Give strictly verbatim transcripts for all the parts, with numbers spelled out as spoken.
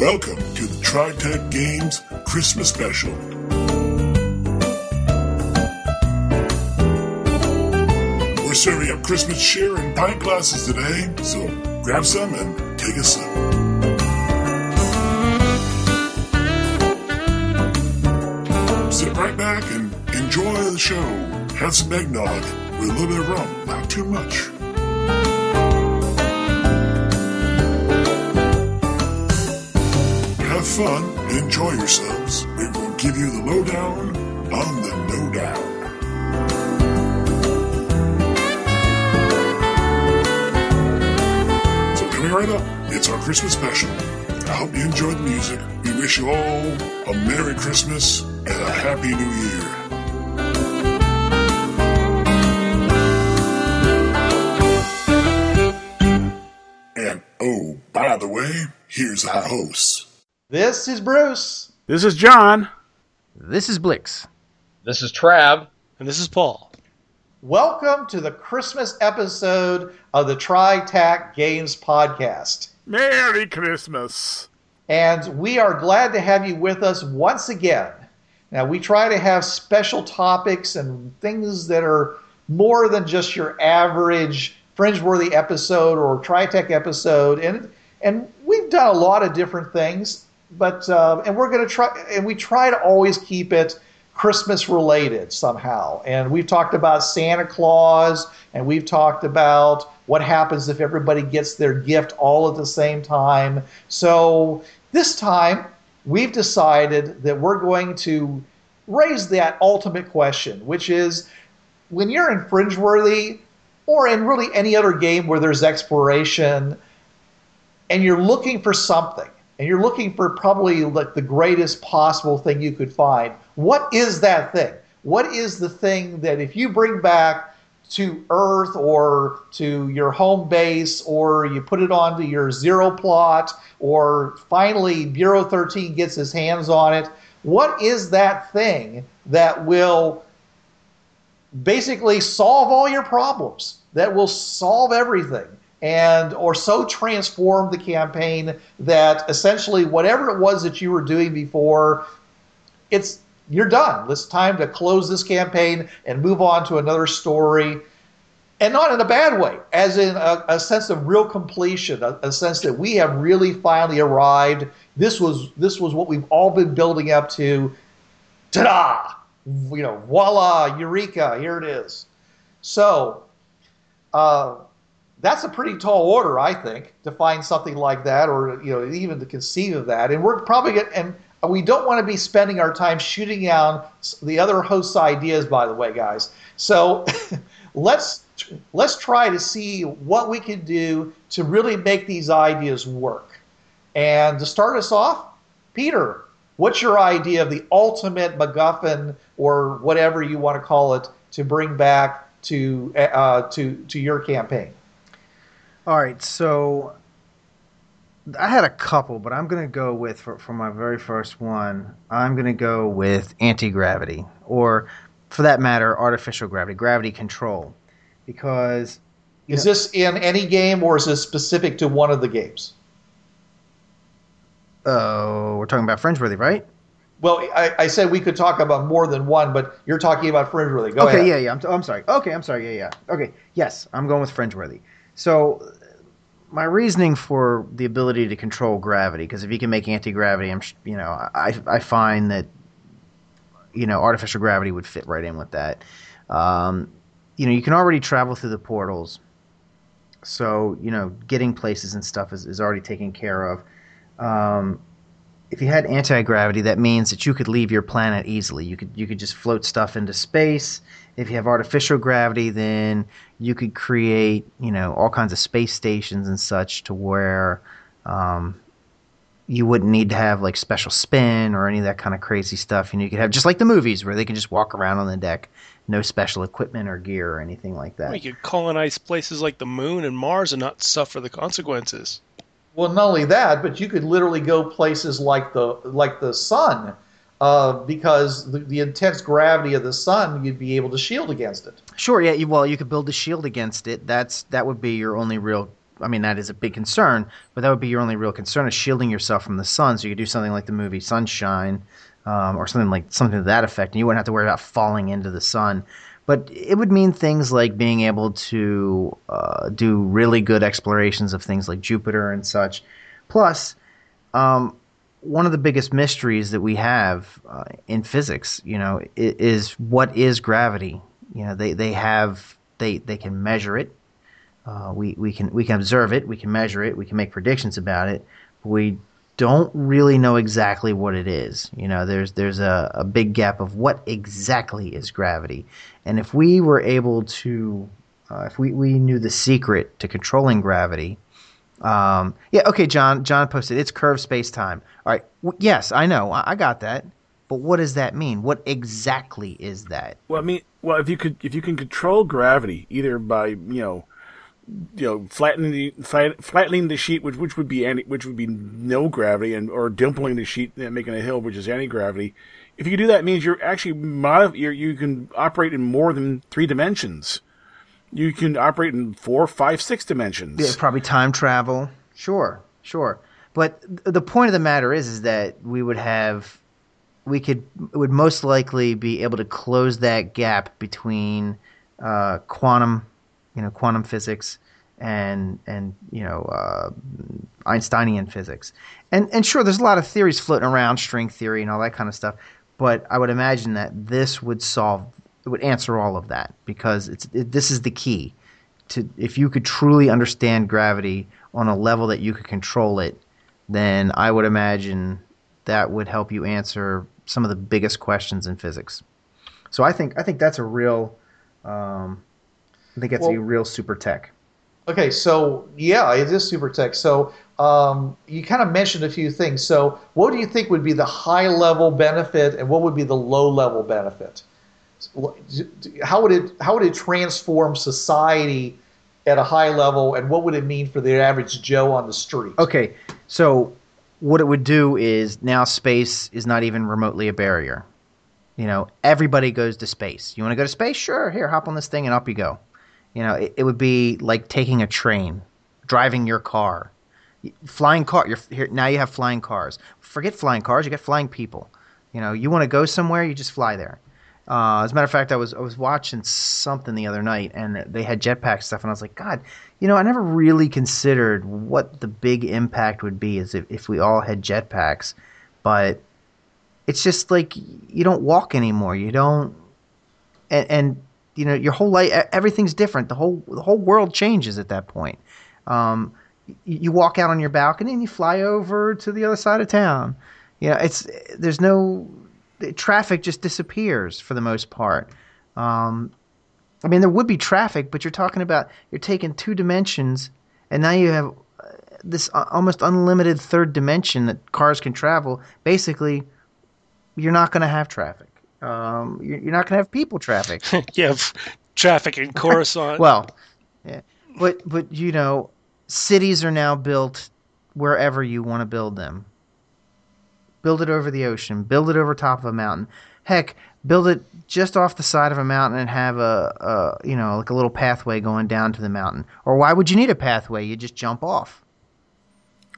Welcome to the Tri-Tac Games Christmas Special. We're serving up Christmas cheer in pint glasses today, so grab some and take a sip. Sit right back and enjoy the show. Have some eggnog with a little bit of rum, not too much. Have fun and enjoy yourselves. We will give you the lowdown on the no down. So coming right up, it's our Christmas special. I hope you enjoyed the music. We wish you all a Merry Christmas and a Happy New Year. And oh, by the way, here's our host. This is Bruce. This is John. This is Blix. This is Trav. And this is Paul. Welcome to the Christmas episode of the Tri-Tac Games podcast. Merry Christmas. And we are glad to have you with us once again. Now, we try to have special topics and things that are more than just your average Fringeworthy episode or Tri-Tac episode. And and we've done a lot of different things, but uh, and we're going to try and we try to always keep it Christmas related somehow. And we've talked about Santa Claus, and we've talked about what happens if everybody gets their gift all at the same time. So this time, we've decided that we're going to raise that ultimate question, which is, when you're in Fringeworthy or in really any other game where there's exploration and you're looking for something, and you're looking for probably like the greatest possible thing you could find, what is that thing? What is the thing that if you bring back to Earth or to your home base, or you put it onto your zero plot, or finally Bureau thirteen gets his hands on it, what is that thing that will basically solve all your problems, that will solve everything, and or so transform the campaign that essentially whatever it was that you were doing before, it's you're done. It's time to close this campaign and move on to another story. And not in a bad way, as in a, a sense of real completion, a, a sense that we have really finally arrived. This was this was what we've all been building up to. Ta-da! You know, voila, eureka, here it is. So, uh, that's a pretty tall order, I think, to find something like that, or you know, even to conceive of that. And we're probably gonna, and we don't want to be spending our time shooting down the other host's ideas, by the way, guys. So. Let's let's try to see what we can do to really make these ideas work. And to start us off, Peter, what's your idea of the ultimate MacGuffin or whatever you want to call it to bring back to uh, to to your campaign? All right, so I had a couple, but I'm going to go with for, for my very first one. I'm going to go with anti-gravity, or for that matter, artificial gravity, gravity control, because... Is know, this in any game, or is this specific to one of the games? Oh, uh, we're talking about Fringeworthy, right? Well, I, I said we could talk about more than one, but you're talking about Fringeworthy. Go okay, ahead. Okay, yeah, yeah. I'm, t- I'm sorry. Okay, I'm sorry. Yeah, yeah. Okay, yes, I'm going with Fringeworthy. So my reasoning for the ability to control gravity, because if you can make anti-gravity, I'm, you know, I, I find that you know, artificial gravity would fit right in with that. Um, you know, you can already travel through the portals. So, you know, getting places and stuff is, is already taken care of. Um, if you had anti-gravity, that means that you could leave your planet easily. You could you could just float stuff into space. If you have artificial gravity, then you could create, you know, all kinds of space stations and such to where... Um, you wouldn't need to have like special spin or any of that kind of crazy stuff. You know, you could have just like the movies where they can just walk around on the deck, no special equipment or gear or anything like that. Well, you could colonize places like the moon and Mars and not suffer the consequences. Well, not only that, but you could literally go places like the like the sun uh, because the, the intense gravity of the sun, you'd be able to shield against it. Sure, yeah. You, well, you could build a shield against it. That's that would be your only real I mean, that is a big concern, but that would be your only real concern is shielding yourself from the sun. So you could do something like the movie Sunshine, um, or something like something to that effect, and you wouldn't have to worry about falling into the sun. But it would mean things like being able to uh, do really good explorations of things like Jupiter and such. Plus, um, one of the biggest mysteries that we have uh, in physics, you know, is what is gravity? You know, they they have they they can measure it. Uh, we we can we can observe it. We can measure it. We can make predictions about it. But we don't really know exactly what it is. You know, there's there's a, a big gap of what exactly is gravity. And if we were able to, uh, if we, we knew the secret to controlling gravity. Um, yeah, okay, John, John posted, it's curved space-time. All right, w- yes, I know, I-, I got that. But what does that mean? What exactly is that? Well, I mean, well, if you could, if you can control gravity, either by, you know, you know, flattening the flat, flattening the sheet, which which would be anti, which would be no gravity, and or dimpling the sheet and making a hill, which is anti-gravity. If you do that, it means you're actually modif- you're, you can operate in more than three dimensions. You can operate in four, five, six dimensions. Yeah, probably time travel. Sure, sure. But th- the point of the matter is, is that we would have, we could would most likely be able to close that gap between uh, quantum, you know, quantum physics and and you know uh, Einsteinian physics. And and sure, there's a lot of theories floating around, string theory and all that kind of stuff. But I would imagine that this would solve, it would answer all of that, because it's it, this is the key. To if you could truly understand gravity on a level that you could control it, then I would imagine that would help you answer some of the biggest questions in physics. So I think I think that's a real, um, I think that's well, a real super tech. Okay, so yeah, it is super tech. So um, you kind of mentioned a few things. So what do you think would be the high-level benefit, and what would be the low-level benefit? How would it how would it transform society at a high level, and what would it mean for the average Joe on the street? Okay, so what it would do is now space is not even remotely a barrier. You know, everybody goes to space. You want to go to space? Sure, here, hop on this thing, and up you go. You know, it, it would be like taking a train, driving your car, flying car. You're here, now you have flying cars. Forget flying cars. You got flying people. You know, you want to go somewhere, you just fly there. Uh, as a matter of fact, I was I was watching something the other night, and they had jetpack stuff, and I was like, God, you know, I never really considered what the big impact would be is if, if we all had jetpacks. But it's just like you don't walk anymore. You don't, and, and you know, your whole life, everything's different. The whole the whole world changes at that point. Um, you, you walk out on your balcony and you fly over to the other side of town. You know, it's there's no. Traffic just disappears for the most part. Um, I mean, there would be traffic, but you're talking about you're taking two dimensions, and now you have this almost unlimited third dimension that cars can travel. Basically, you're not going to have traffic. Um, you're, you're not going to have people traffic. You have traffic in Coruscant. Well, yeah, but but you know, cities are now built wherever you want to build them. Build it over the ocean. Build it over top of a mountain. Heck, build it just off the side of a mountain and have a, a, you know, like a little pathway going down to the mountain. Or why would you need a pathway? You just jump off.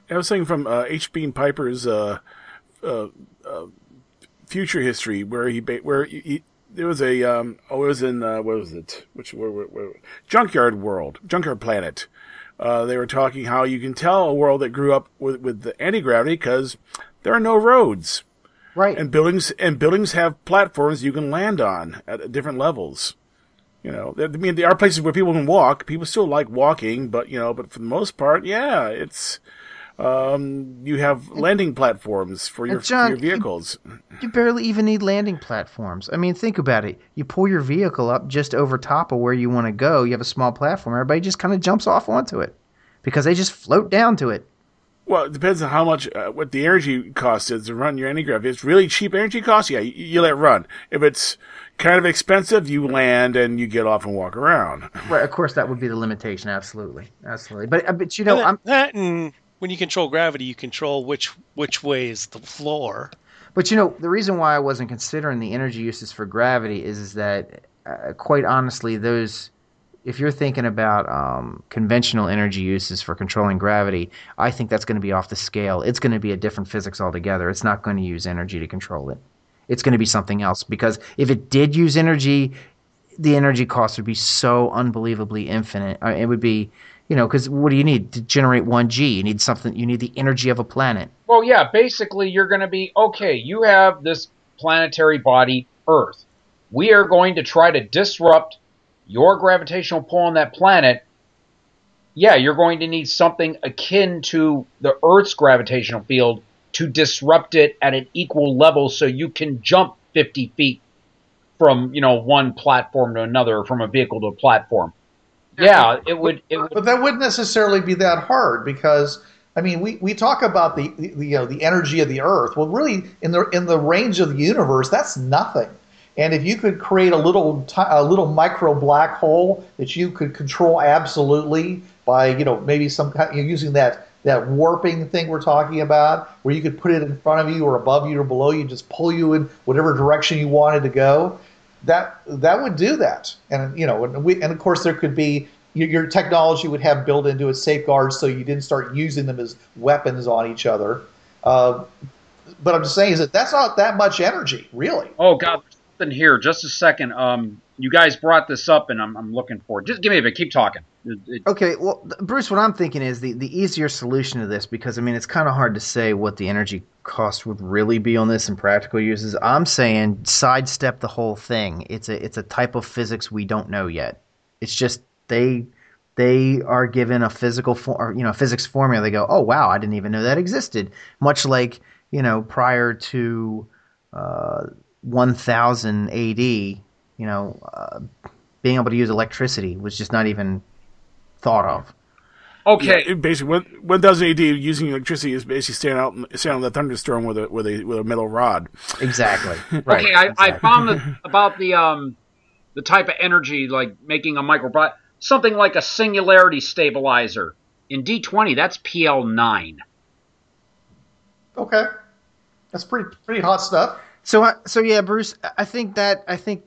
I was saying from uh, H. Bean Piper's uh, uh, uh, Future History, where he where he, he, there was a um, oh, it was in uh, what was it? Which where, where, where, Junkyard World, Junkyard Planet. Uh, they were talking how you can tell a world that grew up with with the anti-gravity because there are no roads, right? And buildings and buildings have platforms you can land on at different levels. You know, I mean, there are places where people can walk. People still like walking, but you know, but for the most part, yeah, it's um, you have landing platforms for your, John, for your vehicles. You, you barely even need landing platforms. I mean, think about it. You pull your vehicle up just over top of where you want to go. You have a small platform. Everybody just kind of jumps off onto it because they just float down to it. Well, it depends on how much, uh, what the energy cost is to run your anti-gravity. If it's really cheap energy cost, yeah, you, you let it run. If it's kind of expensive, you land and you get off and walk around. Right, of course, that would be the limitation, absolutely. Absolutely. But, but you know, and I'm... That and when you control gravity, you control which which way is the floor. But, you know, the reason why I wasn't considering the energy uses for gravity is, is that, uh, quite honestly, those if you're thinking about um, conventional energy uses for controlling gravity, I think that's going to be off the scale. It's going to be a different physics altogether. It's not going to use energy to control it. It's going to be something else, because if it did use energy, the energy cost would be so unbelievably infinite. I mean, it would be, you know, because what do you need to generate one G? You need something. You need the energy of a planet. Well, yeah, basically you're going to be, okay, you have this planetary body, Earth. We are going to try to disrupt your gravitational pull on that planet. Yeah, you're going to need something akin to the Earth's gravitational field to disrupt it at an equal level so you can jump fifty feet from, you know, one platform to another, from a vehicle to a platform. Yeah, it would, it would. But that wouldn't necessarily be that hard, because, I mean, we, we talk about the, the, you know, the energy of the Earth. Well, really, in the, in the range of the universe, that's nothing. And if you could create a little a little micro black hole that you could control absolutely by, you know, maybe some kind, using that that warping thing we're talking about, where you could put it in front of you or above you or below you, just pull you in whatever direction you wanted to go, that that would do that. And you know, and, we, and of course there could be, your, your technology would have built into it safeguards so you didn't start using them as weapons on each other. Uh, but I'm just saying is that that's not that much energy, really. Oh God. Here, just a second. Um, you guys brought this up, and I'm, I'm looking for it. Just give me a bit. Keep talking. It, it, okay. Well, Bruce, what I'm thinking is the, the easier solution to this, because, I mean, it's kind of hard to say what the energy cost would really be on this in practical uses. I'm saying sidestep the whole thing. It's a it's a type of physics we don't know yet. It's just they they are given a physical for, you know, physics formula. They go, oh wow, I didn't even know that existed. Much like, you know, prior to Uh, one thousand A D, you know, uh, being able to use electricity was just not even thought of. Okay, yeah, basically, one thousand A D using electricity is basically standing out and standing on the thunderstorm with a with a with a metal rod. Exactly. Right. Okay, I, exactly. I found the, about the um the type of energy, like making a microbot, something like a singularity stabilizer in D twenty. That's P L nine. Okay, that's pretty pretty hot stuff. So, so yeah, Bruce, I think that I think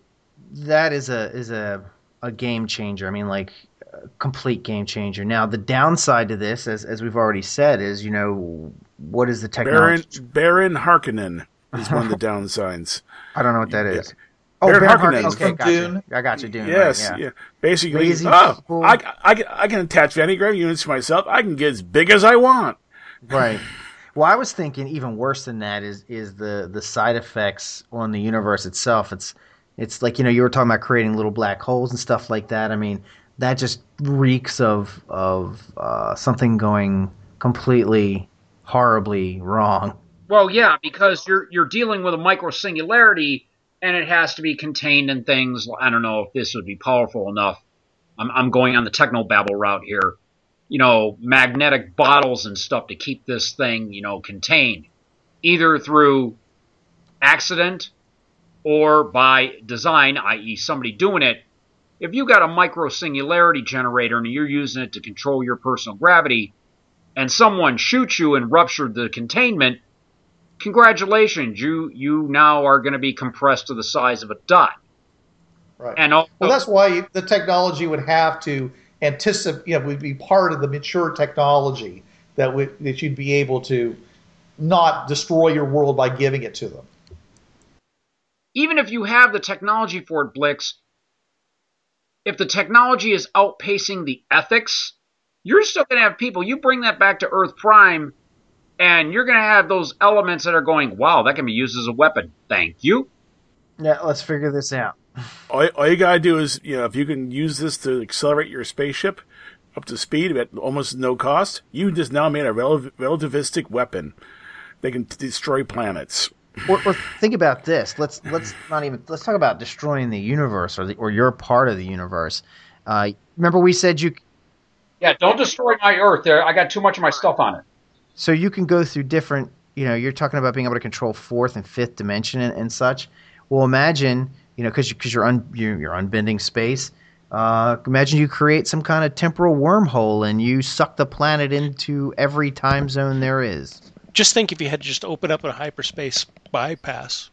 that is a is a, a game changer. I mean, like, a complete game changer. Now, the downside to this, as as we've already said, is, you know, what is the technology? Baron, Baron Harkonnen is one of the downsides. I don't know what that is. Yeah. Oh, Baron, Baron Harkonnen, Harkonnen. Okay, from Dune. Gotcha. I got you, Dune. Yes, right, yeah. yeah. Basically, oh, I, I, I can attach Vanny grav units to myself. I can get as big as I want. Right. Well, I was thinking even worse than that is is the the side effects on the universe itself. It's it's like, you know, you were talking about creating little black holes and stuff like that. I mean, that just reeks of of uh, something going completely horribly wrong. Well, yeah, because you're you're dealing with a micro singularity, and it has to be contained in things. I don't know if this would be powerful enough. I'm I'm going on the technobabble route here. You know, magnetic bottles and stuff to keep this thing, you know, contained, either through accident or by design, that is somebody doing it. If you got a micro singularity generator and you're using it to control your personal gravity, and someone shoots you and ruptured the containment, congratulations, you you now are going to be compressed to the size of a dot. Right. And also, well, that's why the technology would have to anticipate, you know, would be part of the mature technology that would that you'd be able to not destroy your world by giving it to them. Even if you have the technology for it, Blix, if the technology is outpacing the ethics, you're still going to have people. You bring that back to Earth Prime, and you're going to have those elements that are going, wow, that can be used as a weapon. Thank you. Yeah, let's figure this out. All, all you gotta do is, you know, if you can use this to accelerate your spaceship up to speed at almost no cost, you just now made a rel relativistic weapon. They can destroy planets. Or, or think about this. Let's let's not even let's talk about destroying the universe or the, or your part of the universe. Uh, remember, we said you. Yeah, don't destroy my Earth. There, I got too much of my stuff on it. So you can go through different. You know, you're talking about being able to control fourth and fifth dimension and, and such. Well, imagine. You know, because you, cause you're, un, you're, you're unbending space. Uh, imagine you create some kind of temporal wormhole and you suck the planet into every time zone there is. Just think if you had to just open up a hyperspace bypass.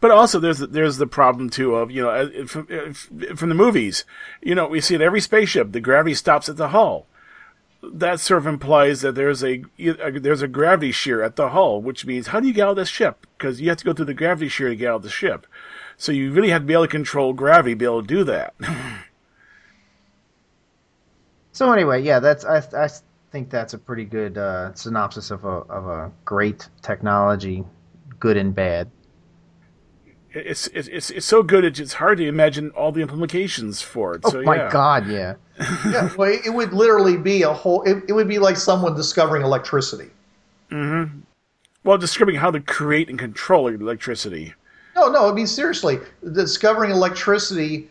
But also, there's there's the problem too of, you know, from, from the movies, you know, we see in every spaceship the gravity stops at the hull. That sort of implies that there's a, a there's a gravity shear at the hull, which means how do you get out of this ship? Because you have to go through the gravity shear to get out of the ship. So you really have to be able to control gravity, be able to do that. So anyway, yeah, that's I I think that's a pretty good uh, synopsis of a of a great technology, good and bad. It's it's it's so good it's hard to imagine all the implications for it. Oh so, yeah. my God, yeah. Yeah, well, it would literally be a whole. It, it would be like someone discovering electricity. Mm-hmm. Well, describing how to create and control electricity. No, no, I mean seriously, discovering electricity,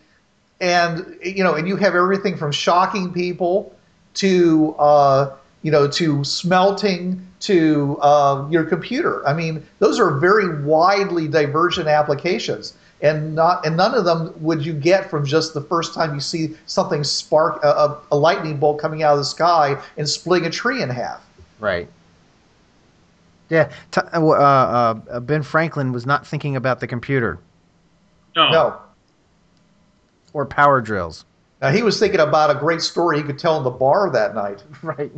and you know, and you have everything from shocking people to uh, you know to smelting to uh, your computer. I mean, those are very widely divergent applications, and not and none of them would you get from just the first time you see something spark a, a lightning bolt coming out of the sky and splitting a tree in half. Right. Yeah, t uh, uh, Ben Franklin was not thinking about the computer. No. No. Or power drills. Now, he was thinking about a great story he could tell in the bar that night. Right.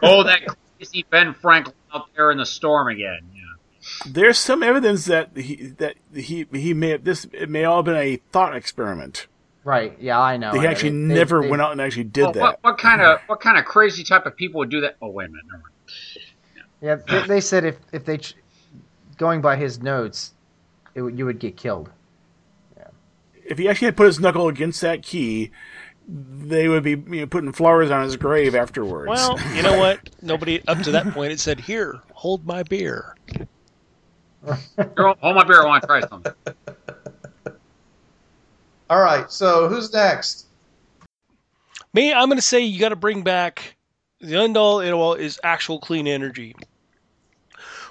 Oh, that crazy Ben Franklin out there in the storm again. Yeah. There's some evidence that he that he he may have, this it may all have been a thought experiment. Right. Yeah, I know. He I actually know. They, never they, went out and actually did well, that. What, what kind of what kind of crazy type of people would do that? Oh, wait a minute. Never mind. Yeah, they, they said if if they, going by his notes, it would, you would get killed. Yeah. If he actually had put his knuckle against that key, they would be you know, putting flowers on his grave afterwards. Well, you know what? Nobody up to that point. It said, "Here, hold my beer." Girl, hold my beer. I want to try something. All right. So who's next? Me. I'm going to say you got to bring back. The Undall, you know, is actual clean energy.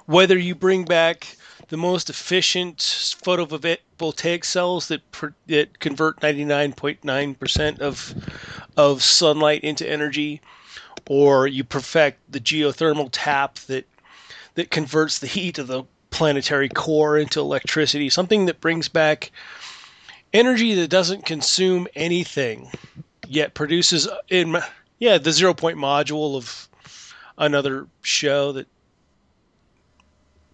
Whether you bring back the most efficient photovoltaic cells that that convert ninety-nine point nine percent of of sunlight into energy, or you perfect the geothermal tap that that converts the heat of the planetary core into electricity, something that brings back energy that doesn't consume anything yet produces in. Yeah, the zero-point module of another show that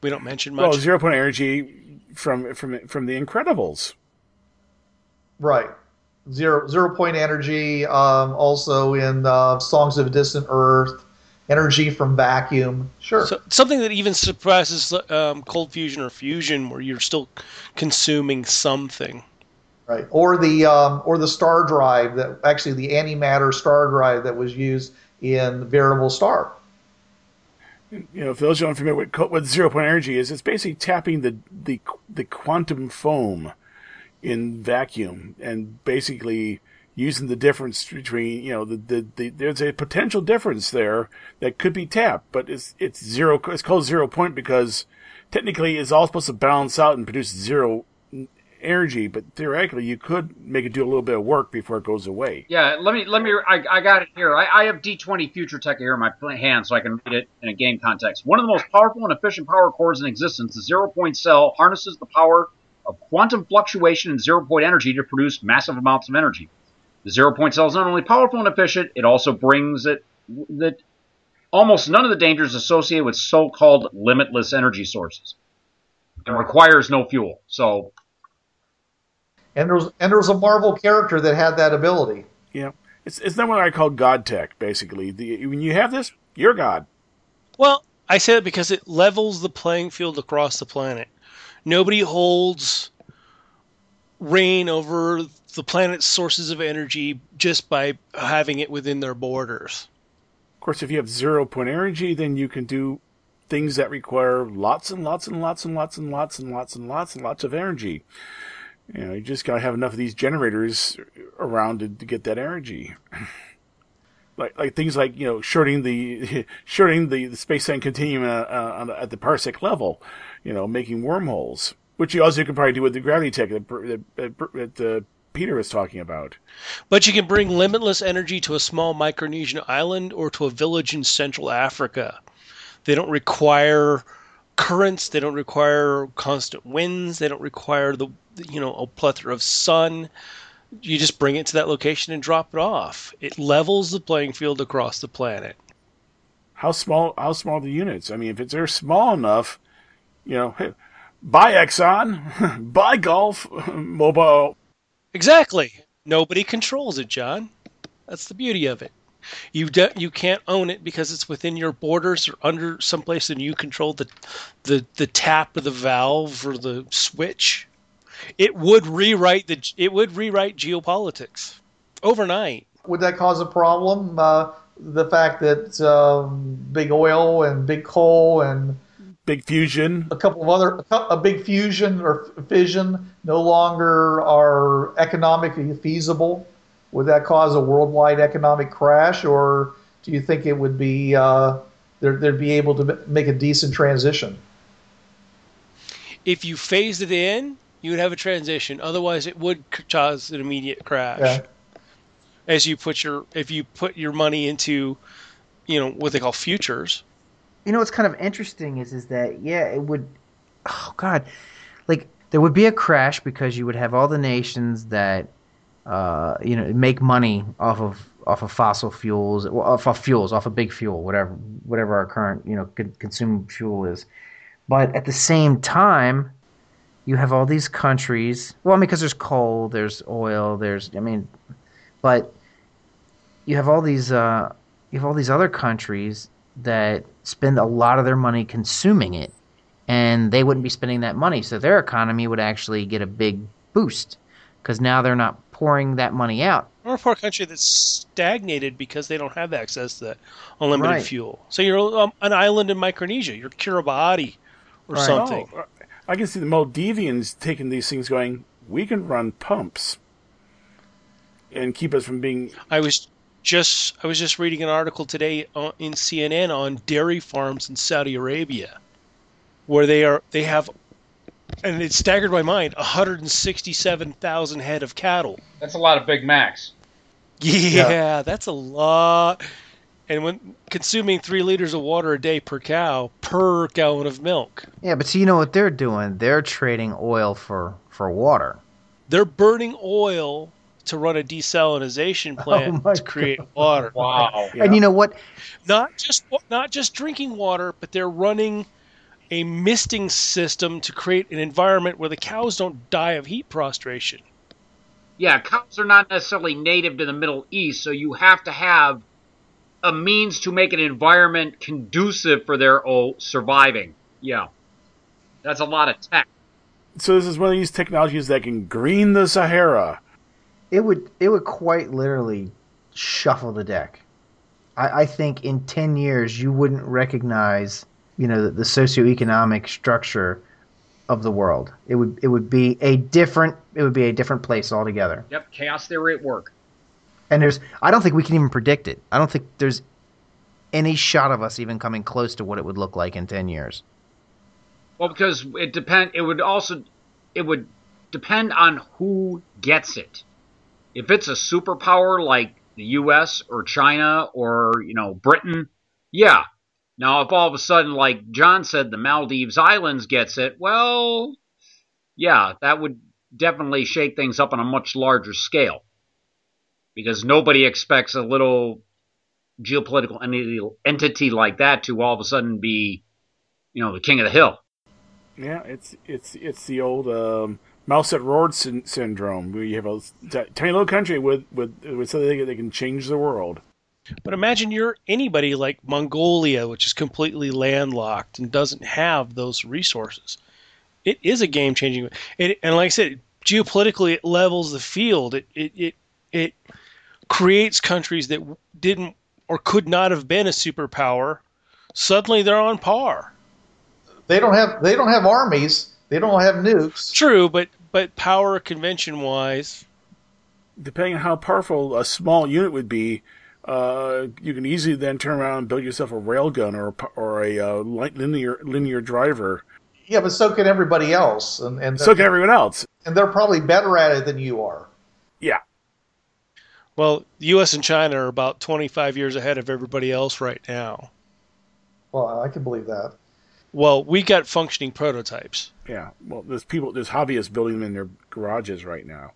we don't mention much. Well, zero-point energy from from from The Incredibles, right? Zero zero-point energy, um, also in uh, Songs of a Distant Earth, energy from vacuum. Sure, so, something that even surpasses um, cold fusion or fusion, where you're still consuming something. Right, or the um, or the star drive that actually the antimatter star drive that was used in Variable Star. You know, for those who aren't familiar with what zero point energy is, it's basically tapping the the the quantum foam in vacuum and basically using the difference between you know the the, the there's a potential difference there that could be tapped, but it's it's zero. It's called zero point because technically it's all supposed to balance out and produce zero. Energy, but theoretically you could make it do a little bit of work before it goes away. Yeah, let me let me. I, I got it here. I, I have D twenty Future Tech here in my hand, so I can read it in a game context. One of the most powerful and efficient power cores in existence, the zero-point cell harnesses the power of quantum fluctuation and zero-point energy to produce massive amounts of energy. The zero-point cell is not only powerful and efficient, it also brings it that almost none of the dangers associated with so-called limitless energy sources, and requires no fuel. So. And there, was, and there was a Marvel character that had that ability. Yeah. It's, it's not what I call God tech, basically. The, when you have this, you're God. Well, I say that because it levels the playing field across the planet. Nobody holds reign over the planet's sources of energy just by having it within their borders. Of course, if you have zero-point energy, then you can do things that require lots and lots and lots and lots and lots and lots and lots and lots of energy. You know, you just gotta have enough of these generators around to, to get that energy. like, like things like you know, shorting the shorting the, the space-time continuum uh, uh, on the, at the parsec level. You know, making wormholes, which you also can probably do with the gravity tech that, that, that, that uh, Peter was talking about. But you can bring limitless energy to a small Micronesian island or to a village in Central Africa. They don't require currents. They don't require constant winds. They don't require the you know a plethora of sun. You just bring it to that location and drop it off. It levels the playing field across the planet. How small? How small are the units? I mean, if it's they're small enough, you know, hey, buy Exxon, buy Gulf, Mobil. Exactly. Nobody controls it, John. That's the beauty of it. You de- you can't own it because it's within your borders or under someplace, and you control the the the tap or the valve or the switch. It would rewrite the it would rewrite geopolitics overnight. Would that cause a problem? Uh, the fact that um, big oil and big coal and big fusion, a couple of other a big fusion or fission no longer are economically feasible. Would that cause a worldwide economic crash, or do you think it would be uh, they'd, they'd be able to make a decent transition? If you phased it in, you would have a transition. Otherwise, it would cause an immediate crash. Yeah. As you put your if you put your money into, you know, what they call futures. You know, what's kind of interesting is is that yeah, it would. Oh God, like there would be a crash because you would have all the nations that. Uh, you know, make money off of off of fossil fuels, off of fuels, off of big fuel, whatever whatever our current you know consumed fuel is. But at the same time, you have all these countries. Well, I mean, because there's coal, there's oil, there's I mean, but you have all these uh, you have all these other countries that spend a lot of their money consuming it, and they wouldn't be spending that money, so their economy would actually get a big boost because now they're not pouring that money out. Or a poor country that's stagnated because they don't have access to that unlimited right. fuel. So you're um, an island in Micronesia. You're Kiribati or right. something. Oh, I can see the Maldivians taking these things going, we can run pumps and keep us from being... I was just I was just reading an article today on, in C N N on dairy farms in Saudi Arabia where they are they have... And it staggered my mind, one hundred sixty-seven thousand head of cattle. That's a lot of Big Macs. Yeah, yeah, that's a lot. And when consuming three liters of water a day per cow, per gallon of milk. Yeah, but so you know what they're doing? They're trading oil for, for water. They're burning oil to run a desalinization plant oh to create God. water. Wow. Yeah. And you know what? Not just not just drinking water, but they're running... a misting system to create an environment where the cows don't die of heat prostration. Yeah, cows are not necessarily native to the Middle East, so you have to have a means to make an environment conducive for their oh, surviving. Yeah. That's a lot of tech. So this is one of these technologies that can green the Sahara. It would it would quite literally shuffle the deck. I, I think in ten years you wouldn't recognize... you know, the, the socioeconomic structure of the world. It would it would be a different it would be a different place altogether. Yep, chaos theory at work. And there's I don't think we can even predict it. I don't think there's any shot of us even coming close to what it would look like in ten years. Well, because it depend it would also it would depend on who gets it. If it's a superpower like the U S or China or, you know, Britain, yeah. Now, if all of a sudden, like John said, the Maldives Islands gets it, well, yeah, that would definitely shake things up on a much larger scale because nobody expects a little geopolitical entity, entity like that to all of a sudden be, you know, the king of the hill. Yeah, it's it's it's the old um, mouse that roared sin- syndrome where you have a t- tiny little country with, with, with something that can change the world. But imagine you're anybody like Mongolia, which is completely landlocked and doesn't have those resources. It is a game-changing. It, and like I said, geopolitically, it levels the field. It it it, it creates countries that didn't or could not have been a superpower. Suddenly, they're on par. They don't have they don't have armies. They don't have nukes. True, but but power convention-wise, depending on how powerful a small unit would be. Uh, you can easily then turn around and build yourself a railgun or a, or a uh, linear linear driver. Yeah, but so can everybody else, and, and so can everyone else, and they're probably better at it than you are. Yeah. Well, the U S and China are about twenty-five years ahead of everybody else right now. Well, I can believe that. well, we got functioning prototypes. Yeah, well, there's people, there's hobbyists building them in their garages right now.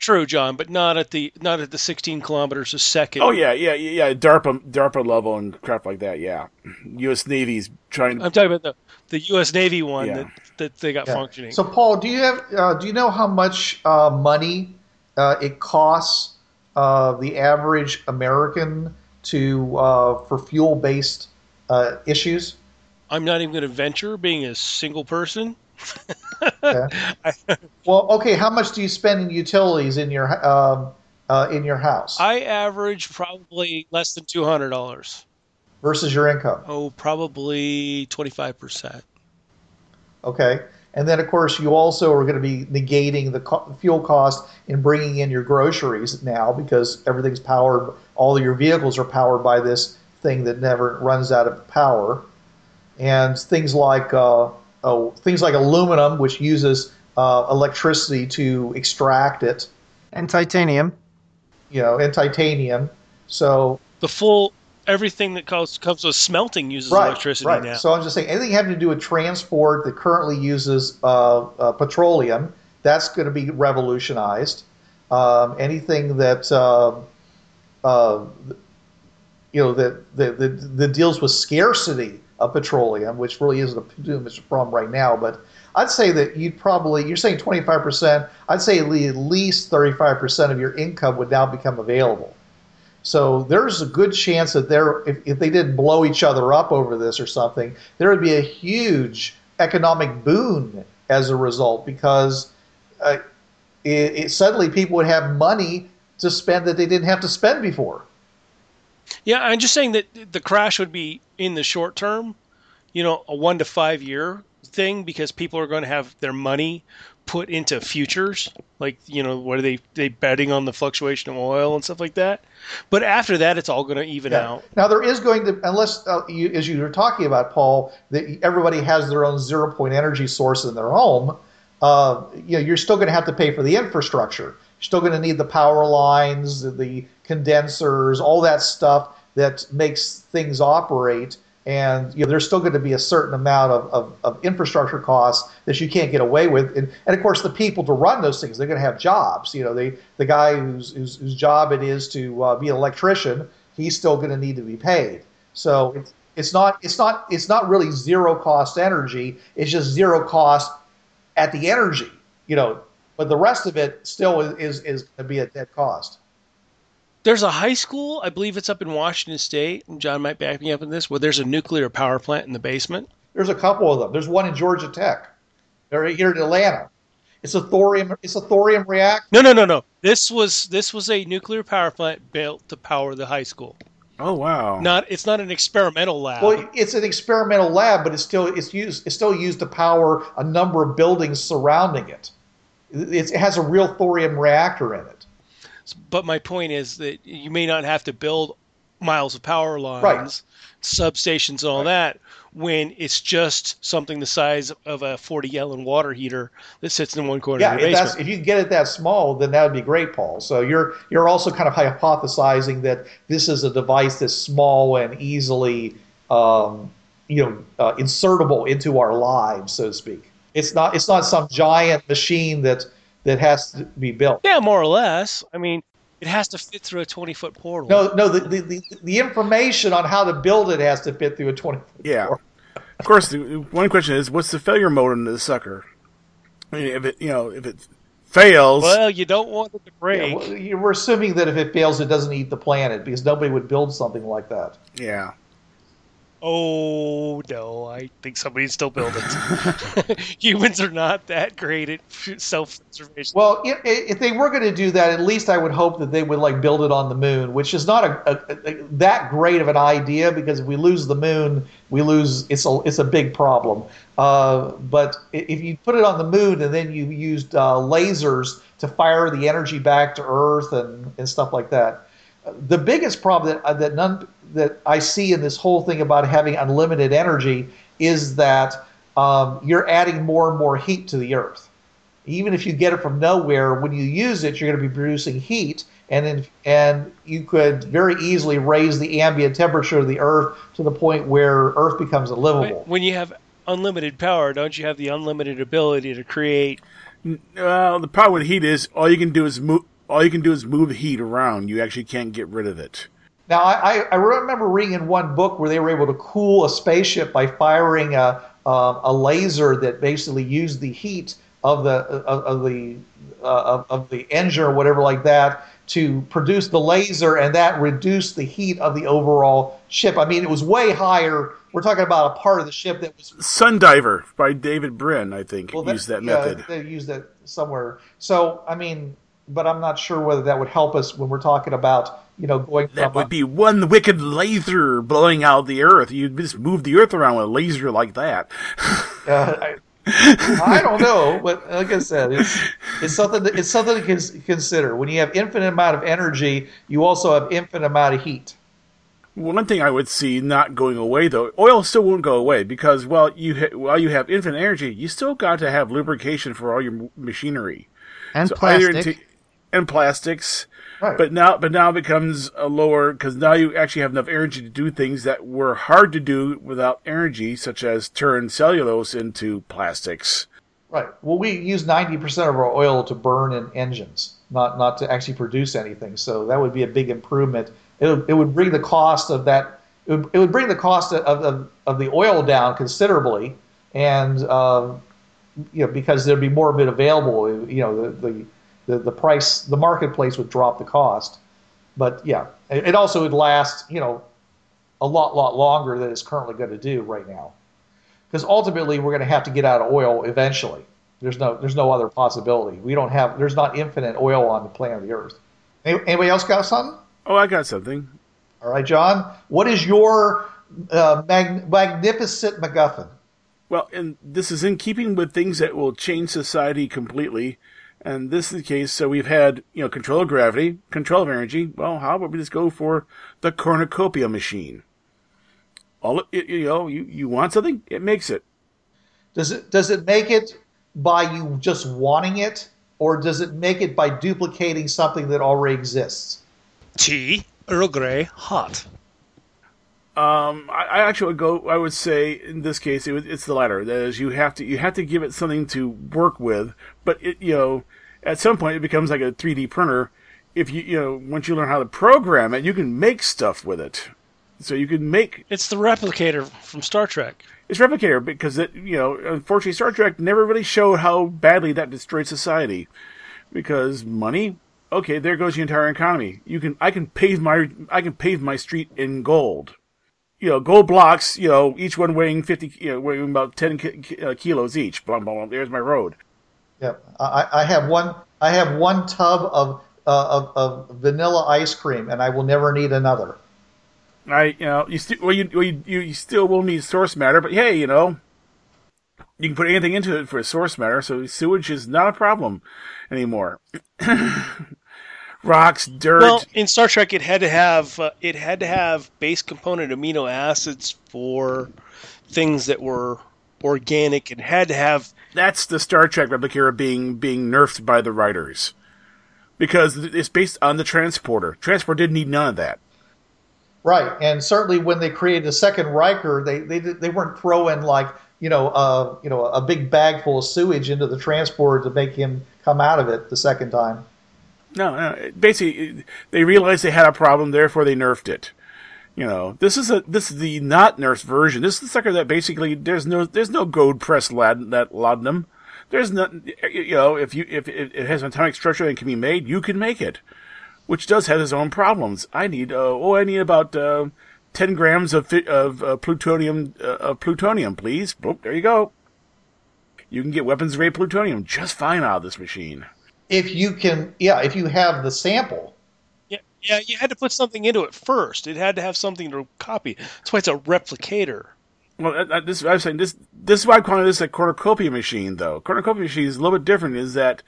True, John, but not at the not at the sixteen kilometers a second. Oh yeah, yeah, yeah. DARPA, DARPA level and crap like that. Yeah, U S Navy's trying to. I'm talking about the the U S Navy one yeah. that, that they got yeah. functioning. So, Paul, do you have uh, do you know how much uh, money uh, it costs uh, the average American to uh, for fuel based uh, issues? I'm not even going to venture, being a single person. Okay. Well, okay. How much do you spend in utilities in your um, uh, in your house? I average probably less than two hundred dollars versus your income. Oh, probably twenty five percent. Okay, and then of course you also are going to be negating the co fuel cost in bringing in your groceries now because everything's powered. All of your vehicles are powered by this thing that never runs out of power, and things like. Uh, Uh, things like aluminum, which uses uh, electricity to extract it, and titanium, you know, and titanium. So the full everything that comes comes with smelting uses right, electricity right. now. So I'm just saying, anything having to do with transport that currently uses uh, uh, petroleum, that's going to be revolutionized. Um, anything that uh, uh, you know that that, that that deals with scarcity. Of petroleum, which really isn't a problem right now, but I'd say that you'd probably, you're saying twenty-five percent, I'd say at least thirty-five percent of your income would now become available. So there's a good chance that there, if, if they didn't blow each other up over this or something, there would be a huge economic boon as a result because uh, it, it, suddenly people would have money to spend that they didn't have to spend before. Yeah, I'm just saying that the crash would be in the short term, you know, a one to five year thing because people are going to have their money put into futures. Like, you know, what are they, they betting on the fluctuation of oil and stuff like that? But after that, it's all going to even yeah. out. Now, there is going to, unless, uh, you, as you were talking about, Paul, that everybody has their own zero point energy source in their home, uh, you know, you're still going to have to pay for the infrastructure. Still going to need the power lines, the condensers, all that stuff that makes things operate. And you know, there's still going to be a certain amount of, of, of infrastructure costs that you can't get away with. And, and of course, the people to run those things, they're going to have jobs. You know, they, the guy whose, whose, whose job it is to uh, be an electrician, he's still going to need to be paid. So it's, it's not it's not it's not really zero cost energy. It's just zero cost at the energy. You know. But the rest of it still is, is, is going to be at that cost. There's a high school, I believe it's up in Washington State, and John might back me up on this, where there's a nuclear power plant in the basement. There's a couple of them. There's one in Georgia Tech. They're here in Atlanta. It's a thorium it's a thorium reactor. No, no, no, no. This was this was a nuclear power plant built to power the high school. Oh wow. Not it's not an experimental lab. Well, it's an experimental lab, but it's still it's used it's still used to power a number of buildings surrounding it. It has a real thorium reactor in it. But my point is that you may not have to build miles of power lines, right. substations, and all right. that when it's just something the size of a forty gallon water heater that sits in one corner yeah, of your basement. If, that's, if you can get it that small, then that would be great, Paul. So you're, you're also kind of hypothesizing that this is a device that's small and easily um, you know, uh, insertable into our lives, so to speak. It's not. It's not some giant machine that that has to be built. Yeah, more or less. I mean, it has to fit through a twenty foot portal. No, no. The the, the, the information on how to build it has to fit through a twenty foot yeah. portal. Yeah. Of course. The, one question is, what's the failure mode on this sucker? I mean, if it, you know, if it fails. Well, you don't want it to break. Yeah, well, you, we're assuming that if it fails, it doesn't eat the planet because nobody would build something like that. Yeah. Oh, no, I think somebody's still building it. Humans are not that great at self-preservation. Well, if, if they were going to do that, at least I would hope that they would like build it on the moon, which is not a, a, a, that great of an idea because if we lose the moon, we lose it's a, it's a big problem. Uh, but if you put it on the moon and then you used uh, lasers to fire the energy back to Earth and, and stuff like that, the biggest problem that, that none that I see in this whole thing about having unlimited energy is that um, you're adding more and more heat to the Earth. Even if you get it from nowhere, when you use it, you're going to be producing heat, and in, and you could very easily raise the ambient temperature of the Earth to the point where Earth becomes unlivable. When you have unlimited power, don't you have the unlimited ability to create? Well, the problem with heat is all you can do is move. All you can do is move heat around. You actually can't get rid of it. Now, I, I remember reading in one book where they were able to cool a spaceship by firing a a, a laser that basically used the heat of the of, of the uh, of the engine or whatever like that to produce the laser, and that reduced the heat of the overall ship. I mean, it was way higher. We're talking about a part of the ship that was... Sundiver by David Brin, I think, well, that, used that yeah, method. They used that somewhere. So, I mean, but I'm not sure whether that would help us when we're talking about, you know, going... That from would a, be one wicked laser blowing out the Earth. You'd just move the Earth around with a laser like that. uh, I, I don't know, but like I said, it's, it's something that, it's something to consider. When you have infinite amount of energy, you also have infinite amount of heat. One thing I would see not going away, though, oil still won't go away because while you ha while you have infinite energy, you still got to have lubrication for all your machinery and so plastic and plastics. Right. But now, but now it becomes a lower because now you actually have enough energy to do things that were hard to do without energy, such as turn cellulose into plastics. Right. Well, we use ninety percent of our oil to burn in engines, not not to actually produce anything. So that would be a big improvement. It would, it would bring the cost of that. It would, it would bring the cost of, of of the oil down considerably, and um, you know, because there'd be more of it available. You know, the, the the the price, the marketplace would drop the cost. But yeah, it, it also would last, you know, a lot lot longer than it's currently going to do right now, because ultimately we're going to have to get out of oil eventually. There's no there's no other possibility. We don't have there's not infinite oil on the planet of the Earth. Anybody else got something? Oh, I got something. All right, John. What is your uh, mag magnificent MacGuffin? Well, and this is in keeping with things that will change society completely, and this is the case. So we've had, you know, control of gravity, control of energy. Well, how about we just go for the cornucopia machine? All it, you know, you you want something, it makes it. Does it does it make it by you just wanting it, or does it make it by duplicating something that already exists? Tea, Earl Grey, hot. Um, I, I actually would go. I would say in this case, it was, it's the latter. That is, you have to you have to give it something to work with. But it, you know, at some point, it becomes like a three D printer. If you you know, once you learn how to program it, you can make stuff with it. So you can make. It's the replicator from Star Trek. It's replicator because it, you know, unfortunately, Star Trek never really showed how badly that destroyed society, because money. Okay, there goes the entire economy. You can, I can pave my, I can pave my street in gold. You know, gold blocks. You know, each one weighing fifty, you know, weighing about ten ki uh, kilos each. Blah, blah, blah. There's my road. Yep, I, I have one. I have one tub of, uh, of of vanilla ice cream, and I will never need another. I, you know, you still, well, you, well you, you still will need source matter, but hey, you know, you can put anything into it for source matter, so sewage is not a problem anymore. Rocks, dirt. Well, in Star Trek, it had to have uh, it had to have base component amino acids for things that were organic. It had to have. That's the Star Trek replicator being being nerfed by the writers, because it's based on the transporter. Transport didn't need none of that. Right, and certainly when they created the second Riker, they they they weren't throwing like, you know, uh, you know, a big bag full of sewage into the transporter to make him come out of it the second time. No, no, basically they realized they had a problem, therefore they nerfed it. You know, this is a this is the not nerfed version. This is the sucker that basically there's no there's no gold pressed lad, that laudanum. There's no, you know, if you if it has an atomic structure and can be made, you can make it, which does have its own problems. I need uh, oh, I need about. Uh, Ten grams of of uh, plutonium, uh, of plutonium, please. Boop, there you go. You can get weapons grade plutonium just fine out of this machine. If you can, yeah. If you have the sample, yeah, yeah. You had to put something into it first. It had to have something to copy. That's why it's a replicator. Well, I, I, this I'm saying this. This is why I'm calling this a cornucopia machine, though. Cornucopia machine is a little bit different. Is that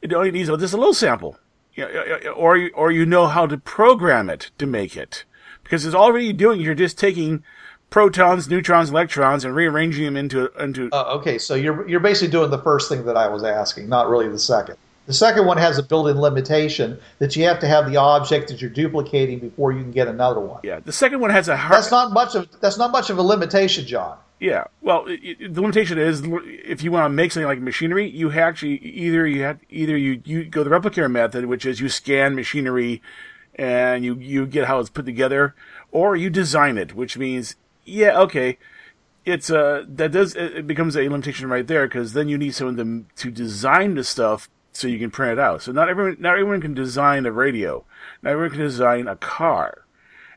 it only needs just a little sample, you know, or you, or you know how to program it to make it. Because it's already doing. You're just taking protons, neutrons, electrons, and rearranging them into into. Uh, okay, so you're you're basically doing the first thing that I was asking, not really the second. The second one has a built-in limitation that you have to have the object that you're duplicating before you can get another one. Yeah, the second one has a hard. That's not much of that's not much of a limitation, John. Yeah, well, it, it, the limitation is if you want to make something like machinery, you actually either you have either you, you go the replicator method, which is you scan machinery and you you get how it's put together, or you design it, which means yeah, okay, it's a uh, that does it becomes a limitation right there, because then you need someone to to design the stuff so you can print it out. So not everyone not everyone can design a radio, not everyone can design a car.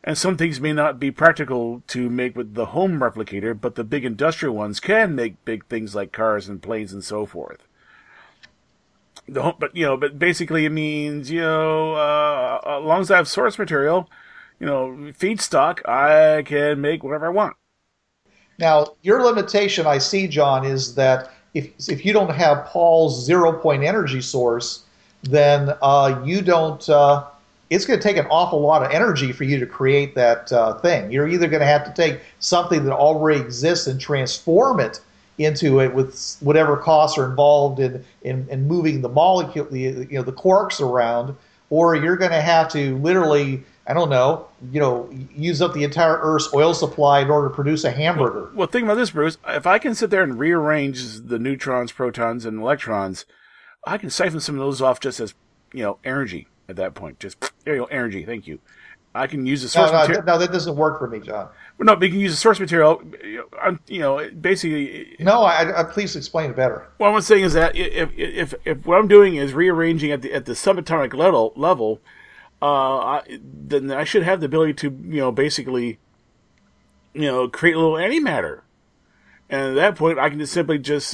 And some things may not be practical to make with the home replicator, but the big industrial ones can make big things like cars and planes and so forth. The home, but you know, but basically it means you know, uh, as long as I have source material, you know, feedstock, I can make whatever I want. Now, your limitation, I see, John, is that if if you don't have Paul's zero-point energy source, then uh, you don't. Uh, It's going to take an awful lot of energy for you to create that uh, thing. You're either going to have to take something that already exists and transform it into it with whatever costs are involved in, in, in moving the molecule, the, you know, the quarks around, or you're going to have to literally, I don't know, you know, use up the entire Earth's oil supply in order to produce a hamburger. Well, well think about this, Bruce. If I can sit there and rearrange the neutrons, protons, and electrons, I can siphon some of those off just as, you know, energy. At that point, just there you go, energy. Thank you. I can use the source no, no, material. No, that doesn't work for me, John. Well, no, but you can use the source material. I'm, you know, basically. No, I, I please explain it better. What I'm saying is that if if if what I'm doing is rearranging at the at the subatomic level level, uh, I, then I should have the ability to you know basically, you know, create a little antimatter. And at that point, I can just simply just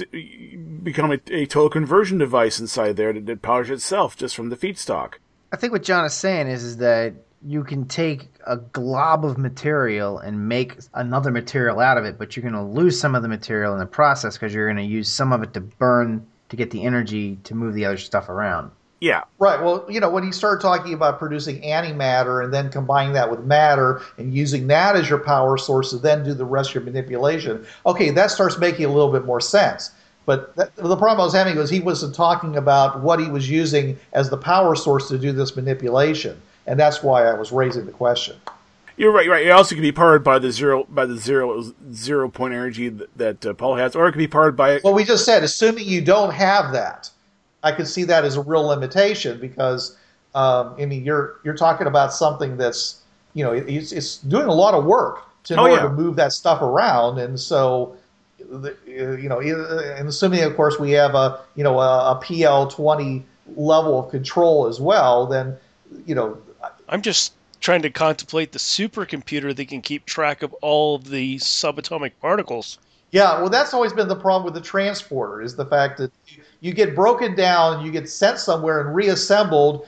become a, a total conversion device inside there that, that powers itself just from the feedstock. I think what John is saying is, is that you can take a glob of material and make another material out of it, but you're going to lose some of the material in the process because you're going to use some of it to burn to get the energy to move the other stuff around. Yeah. Right. Well, you know, when he started talking about producing antimatter and then combining that with matter and using that as your power source to then do the rest of your manipulation, okay, that starts making a little bit more sense. But that, the problem I was having was he wasn't talking about what he was using as the power source to do this manipulation, and that's why I was raising the question. You're right. You're right. It also can be powered by the zero by the zero zero point energy that, that uh, Paul has, or it can be powered by. Well, we just said, assuming you don't have that, I could see that as a real limitation because um, I mean you're you're talking about something that's you know it's, it's doing a lot of work to in oh, order yeah. to move that stuff around, and so. The, you know, and assuming, of course, we have a you know a, a P L twenty level of control as well, then you know, I'm just trying to contemplate the supercomputer that can keep track of all of the subatomic particles. Yeah, well, that's always been the problem with the transporter is the fact that you get broken down, you get sent somewhere and reassembled,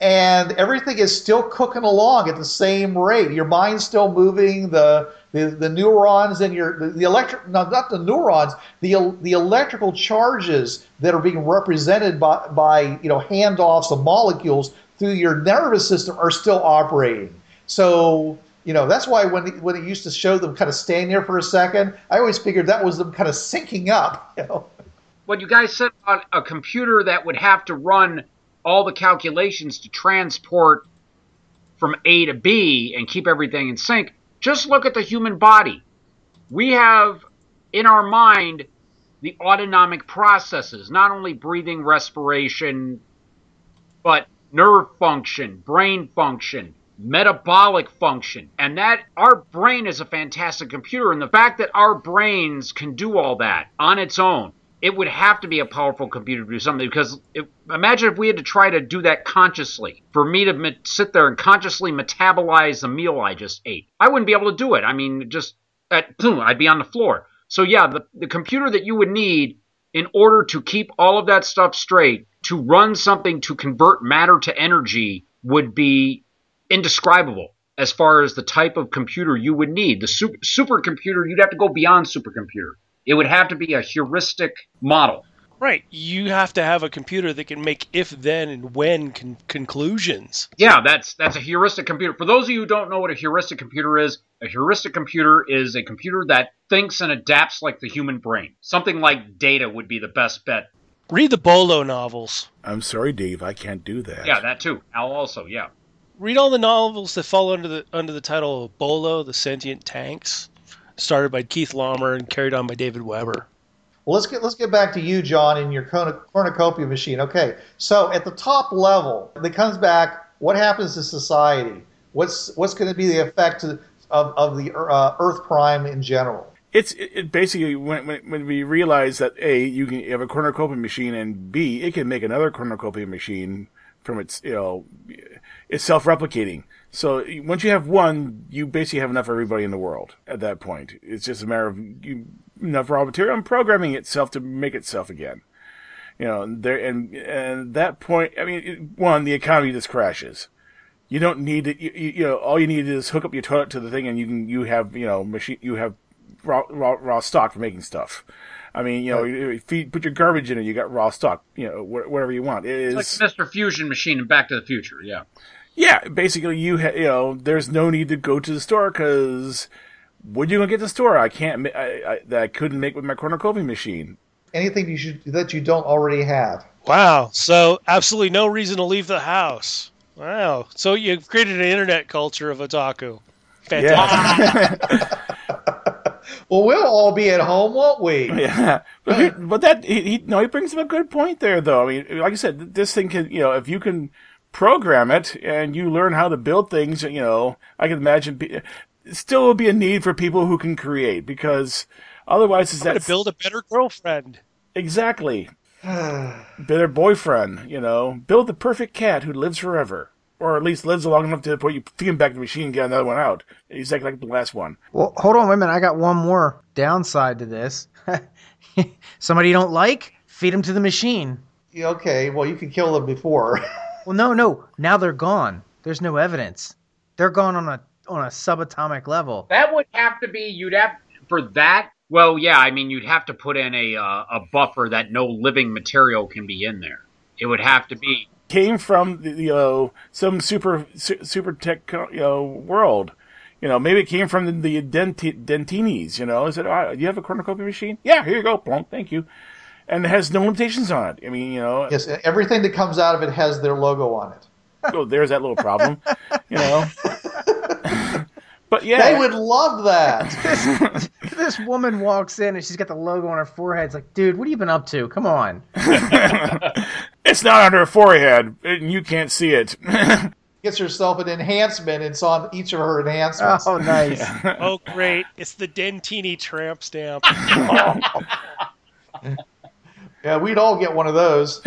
and everything is still cooking along at the same rate. Your mind's still moving. The The, the neurons in your the, the electric no, not the neurons the the electrical charges that are being represented by by you know handoffs of molecules through your nervous system are still operating. So you know that's why when when it used to show them kind of staying there for a second, I always figured that was them kind of syncing up. You know? What you guys said on a computer that would have to run all the calculations to transport from A to B and keep everything in sync. Just look at the human body. We have in our mind the autonomic processes, not only breathing, respiration, but nerve function, brain function, metabolic function. And that our brain is a fantastic computer. And the fact that our brains can do all that on its own, it would have to be a powerful computer to do something. Because if, imagine if we had to try to do that consciously. For me to met, sit there and consciously metabolize the meal I just ate, I wouldn't be able to do it. I mean, just at, boom, I'd be on the floor. So yeah, the, the computer that you would need in order to keep all of that stuff straight, to run something to convert matter to energy, would be indescribable as far as the type of computer you would need. The super, supercomputer, you'd have to go beyond supercomputer. It would have to be a heuristic model. Right. You have to have a computer that can make if, then, and when con conclusions. Yeah, that's that's a heuristic computer. For those of you who don't know what a heuristic computer is, a heuristic computer is a computer that thinks and adapts like the human brain. Something like Data would be the best bet. Read the Bolo novels. I'm sorry, Dave. I can't do that. Yeah, that too. Al also, yeah. Read all the novels that fall under the, under the title of Bolo, the Sentient Tanks. started by Keith Lahmer and carried on by David Weber. Well, let's get, let's get back to you, John, in your cornucopia machine. Okay, so at the top level, it comes back, what happens to society? What's what's going to be the effect of, of the uh, Earth Prime in general? It's it basically when, when when we realize that A, you can have a cornucopia machine, and B, it can make another cornucopia machine from its, you know, it's self-replicating. So once you have one, you basically have enough for everybody in the world at that point. It's just a matter of you, enough raw material and programming itself to make itself again. You know, there and and that point, I mean, it, one, the economy just crashes. You don't need it. You, you know, all you need is hook up your toilet to the thing, and you can you have you know machine you have. Raw, raw, raw stock for making stuff. I mean, you know, you feed, put your garbage in it, you got raw stock. You know, wh whatever you want. It is, it's like the Mister Fusion machine in Back to the Future. Yeah, yeah. Basically, you ha you know, there's no need to go to the store because what are you gonna get at the store? I can't. I, I that I couldn't make with my cornucopia machine. Anything you should that you don't already have. Wow. So absolutely no reason to leave the house. Wow. So you've created an internet culture of otaku. Fantastic. Yeah. Well, we'll all be at home, won't we? Yeah, but, but that he, he no, he brings up a good point there, though. I mean, like I said, this thing can, you know, if you can program it and you learn how to build things, you know, I can imagine it still will be a need for people who can create because otherwise, is that to build a better girlfriend? Exactly, better boyfriend. You know, build the perfect cat who lives forever. Or at least lives long enough to the point you feed him back to the machine and get another one out. Exactly like the last one. Well, hold on, wait a minute. I got one more downside to this. Somebody you don't like, feed them to the machine. Yeah, okay, well, you could kill them before. Well, no, no. Now they're gone. There's no evidence. They're gone on a on a subatomic level. That would have to be, you'd have, for that, well, yeah, I mean, you'd have to put in a, uh, a buffer that no living material can be in there. It would have to be. Came from, you know, some super super tech, you know, world, you know, maybe it came from the, the Denti, Dentinis, you know. I said, oh, do you have a cornucopia machine? Yeah, here you go, plonk, thank you, and it has no limitations on it. I mean, you know, yes, everything that comes out of it has their logo on it. Oh, there's that little problem, you know. But yeah, they would love that. This, this woman walks in and she's got the logo on her forehead. It's like, dude, what have you been up to? Come on. It's not on her forehead, and you can't see it. Gets herself an enhancement. It's on each of her enhancements. Oh, nice. Yeah. Oh, great. It's the Dentini tramp stamp. Oh. Yeah, we'd all get one of those.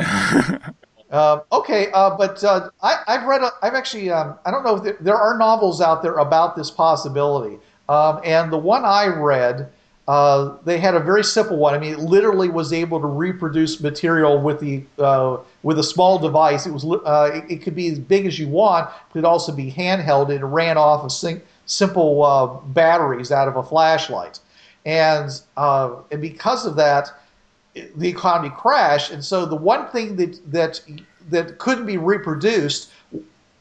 Uh, okay, uh, but uh, I, I've read, a, I've actually, um, I don't know, if there, there are novels out there about this possibility. Um, and the one I read, uh, they had a very simple one. I mean, it literally was able to reproduce material with the uh, with a small device. It was, uh, it, it could be as big as you want, but it could also be handheld. It ran off of sim simple uh, batteries out of a flashlight. And, uh, and because of that, the economy crashed, and so the one thing that that that couldn't be reproduced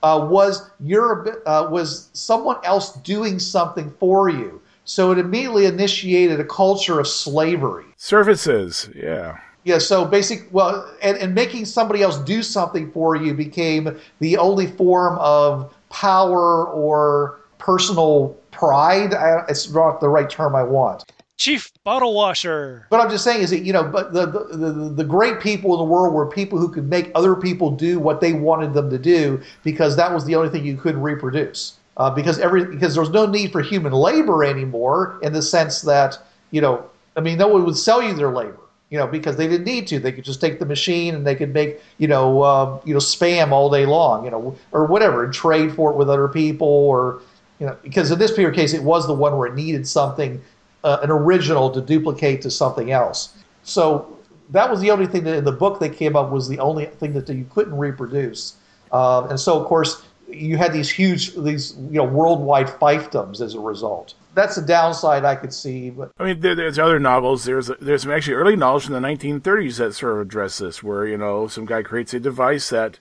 uh, was your uh, was someone else doing something for you. So it immediately initiated a culture of slavery. Services, yeah, yeah. So basically, well, and, and making somebody else do something for you became the only form of power or personal pride. I, it's not the right term I want. Chief bottle washer. But I'm just saying is that, you know, but the, the, the great people in the world were people who could make other people do what they wanted them to do because that was the only thing you could reproduce. Uh, because every because there was no need for human labor anymore in the sense that, you know, I mean, no one would sell you their labor, you know, because they didn't need to. They could just take the machine and they could make, you know, uh, you know, spam all day long, you know, or whatever, and trade for it with other people or, you know, because in this particular case, it was the one where it needed something. Uh, an original to duplicate to something else. So that was the only thing that in the book they came up was the only thing that you couldn't reproduce. Uh, and so, of course, you had these huge, these you know, worldwide fiefdoms as a result. That's a downside I could see. But I mean, there, there's other novels. There's there's some actually early novels in the nineteen thirties that sort of address this, where you know some guy creates a device that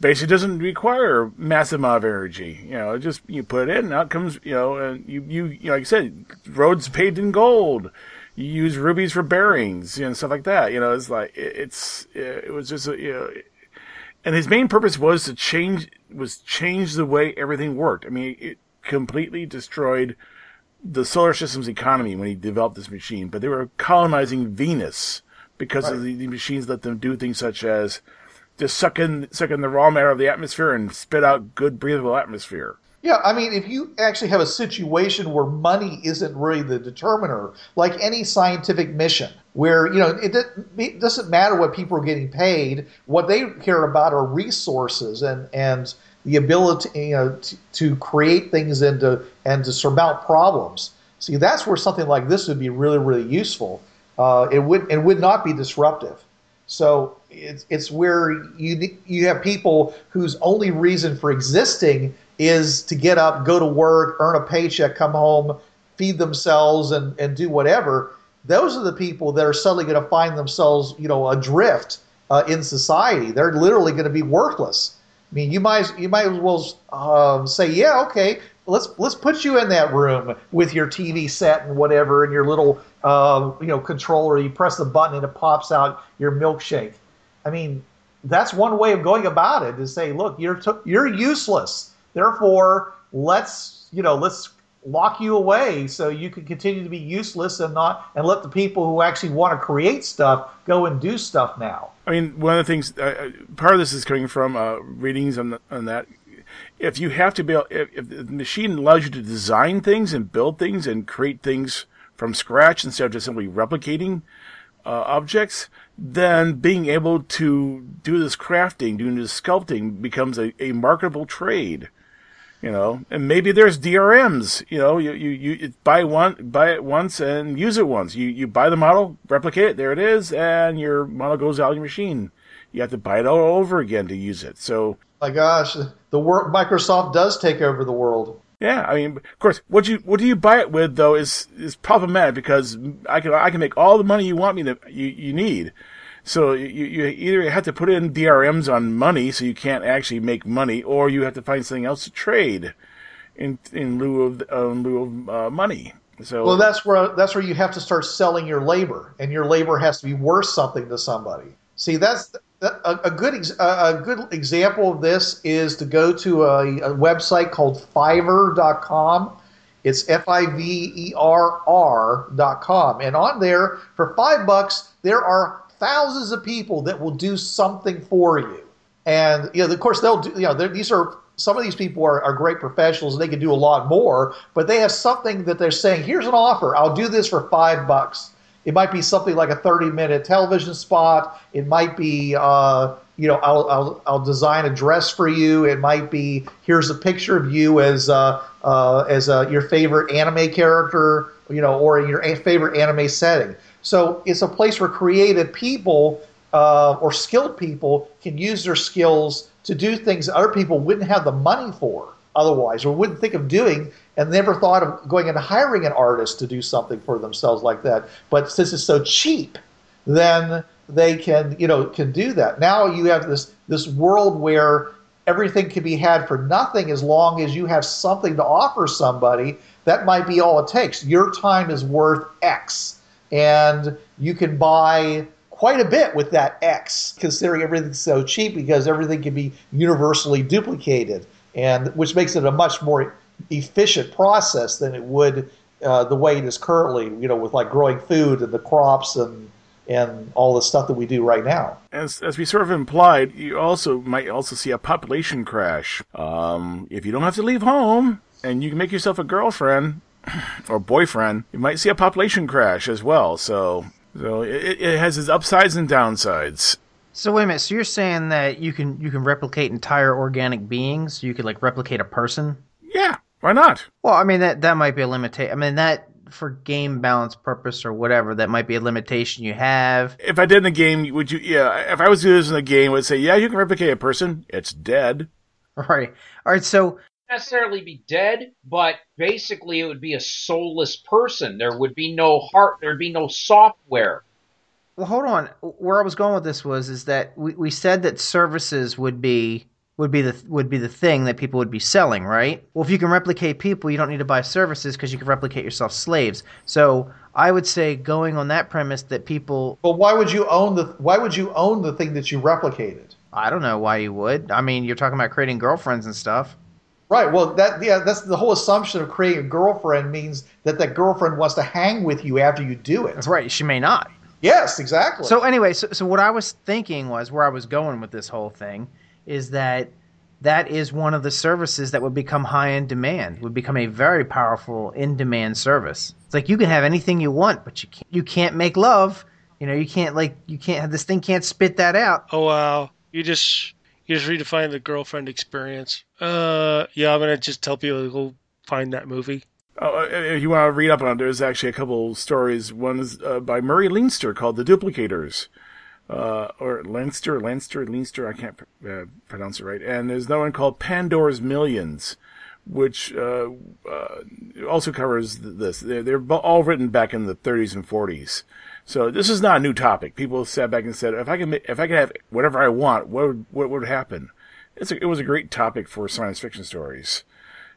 basically doesn't require massive amount of energy. You know, just you put it in, and out comes, you know, and you, you, you know, like I said, roads paved in gold. You use rubies for bearings, you know, and stuff like that. You know, it's like, it, it's, it was just, you know, and his main purpose was to change, was change the way everything worked. I mean, it completely destroyed the solar system's economy when he developed this machine, but they were colonizing Venus because right. of the, the machines let them do things such as just suck in, suck in the raw matter of the atmosphere and spit out good, breathable atmosphere. Yeah, I mean, if you actually have a situation where money isn't really the determiner, like any scientific mission, where, you know, it, it doesn't matter what people are getting paid, what they care about are resources and, and the ability, you know, to, to create things and to, and to surmount problems. See, that's where something like this would be really, really useful. Uh, it would, it would not be disruptive. So it's, it's where you, you have people whose only reason for existing is to get up, go to work, earn a paycheck, come home, feed themselves, and, and do whatever. Those are the people that are suddenly going to find themselves, you know, adrift uh, in society. They're literally going to be worthless. I mean, you might you might as well um, say, yeah, okay, let's let's put you in that room with your T V set and whatever, and your little uh, you know controller. You press the button and it pops out your milkshake. I mean, that's one way of going about it, is say, look, you're you're useless. Therefore, let's, you know, let's lock you away so you can continue to be useless and not, and let the people who actually want to create stuff go and do stuff now. I mean, one of the things, uh, part of this is coming from uh, readings on, the, on that. If you have to build, if, if the machine allows you to design things and build things and create things from scratch instead of just simply replicating uh, objects, then being able to do this crafting, doing this sculpting becomes a, a marketable trade. You know, and maybe there's D R Ms. You know, you you, you buy one, buy it once, and use it once. You you buy the model, replicate it, there it is, and your model goes out of your machine. You have to buy it all over again to use it. So, my gosh, the world, Microsoft does take over the world. Yeah, I mean, of course, what you what do you buy it with though is is problematic, because I can I can make all the money you want me to you you need. So you, you either have to put in D R Ms on money, so you can't actually make money, or you have to find something else to trade in in lieu of uh, in lieu of uh, money. So well, that's where that's where you have to start selling your labor, and your labor has to be worth something to somebody. See, that's a, a good a good example of this is to go to a, a website called fiverr dot com. It's F I V E R R dot com, and on there for five bucks there are thousands of people that will do something for you, and you know, of course, they'll do. You know, these are some of these people are, are great professionals, and they can do a lot more. But they have something that they're saying, "Here's an offer. I'll do this for five bucks." It might be something like a thirty-minute television spot. It might be, uh, you know, I'll, I'll I'll design a dress for you. It might be, here's a picture of you as uh, uh, as uh, your favorite anime character, you know, or in your favorite anime setting. So it's a place where creative people uh, or skilled people can use their skills to do things that other people wouldn't have the money for otherwise, or wouldn't think of doing, and never thought of going and hiring an artist to do something for themselves like that. But since it's so cheap, then they can, you know, can do that. Now you have this this world where everything can be had for nothing as long as you have something to offer somebody. That might be all it takes. Your time is worth X. And you can buy quite a bit with that X, considering everything's so cheap, because everything can be universally duplicated, and which makes it a much more efficient process than it would uh, the way it is currently, you know, with like growing food and the crops and and all the stuff that we do right now. As, as we sort of implied, you also might also see a population crash. Um, if you don't have to leave home and you can make yourself a girlfriend or boyfriend, you might see a population crash as well. So, so it, it has its upsides and downsides. So wait a minute. So you're saying that you can you can replicate entire organic beings? You could like replicate a person? Yeah. Why not? Well, I mean that that might be a limitation. I mean that for game balance purpose or whatever, that might be a limitation you have. If I did in the game, would you? Yeah. If I was doing this in the game, I would say, yeah, you can replicate a person. It's dead. All right. All right. So. Necessarily be dead, but basically it would be a soulless person. There would be no heart, there'd be no software. Well, hold on. Where I was going with this was is that we, we said that services would be would be the would be the thing that people would be selling, right? Well, if you can replicate people, you don't need to buy services because you can replicate yourself slaves. So I would say, going on that premise, that people. But why would you own the why would you own the thing that you replicated? I don't know why you would. I mean, you're talking about creating girlfriends and stuff. Right. Well, that yeah, that's the whole assumption of creating a girlfriend means that that girlfriend wants to hang with you after you do it. That's right. She may not. Yes, exactly. So anyway, so, so what I was thinking was where I was going with this whole thing is that that is one of the services that would become high in demand, would become a very powerful in-demand service. It's like you can have anything you want, but you can't, you can't make love. You know, you can't like you can't have this thing can't spit that out. Oh, wow. You just... You just redefine the girlfriend experience. Uh, yeah, I'm going to just tell people to go find that movie. Oh, if you want to read up on it, there's actually a couple stories. One is uh, by Murray Leinster called The Duplicators. Uh, or Leinster, Leinster, Leinster, I can't uh, pronounce it right. And there's another one called Pandora's Millions, which uh, uh, also covers this. They're, they're all written back in the thirties and forties. So this is not a new topic. People sat back and said, "If I can, if I could have whatever I want, what would what would happen?" It's a, it was a great topic for science fiction stories,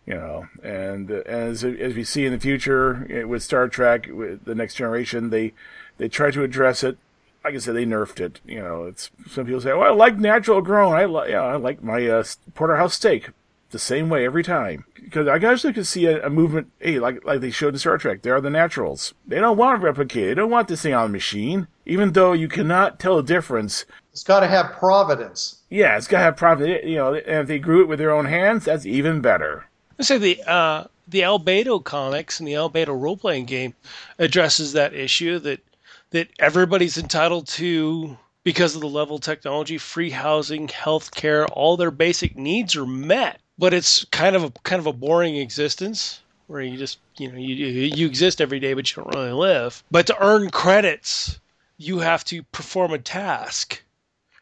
you know. And uh, as as we see in the future it, with Star Trek, with the Next Generation, they they try to address it. Like I said, they nerfed it. You know, it's some people say, "Well, I like natural grown. I like, you know, I like my uh, porterhouse steak the same way every time." Because I actually could see a, a movement, hey, like like they showed in Star Trek, there are the naturals. They don't want to replicate. They don't want this thing on a machine, even though you cannot tell a difference. It's got to have providence. Yeah, it's got to have providence. You know, and if they grew it with their own hands, that's even better. Let's say the, uh, the Albedo comics and the Albedo role-playing game addresses that issue that that everybody's entitled to, because of the level of technology, free housing, health care, all their basic needs are met. But it's kind of a kind of a boring existence where you just, you know, you you exist every day, but you don't really live. But to earn credits, you have to perform a task,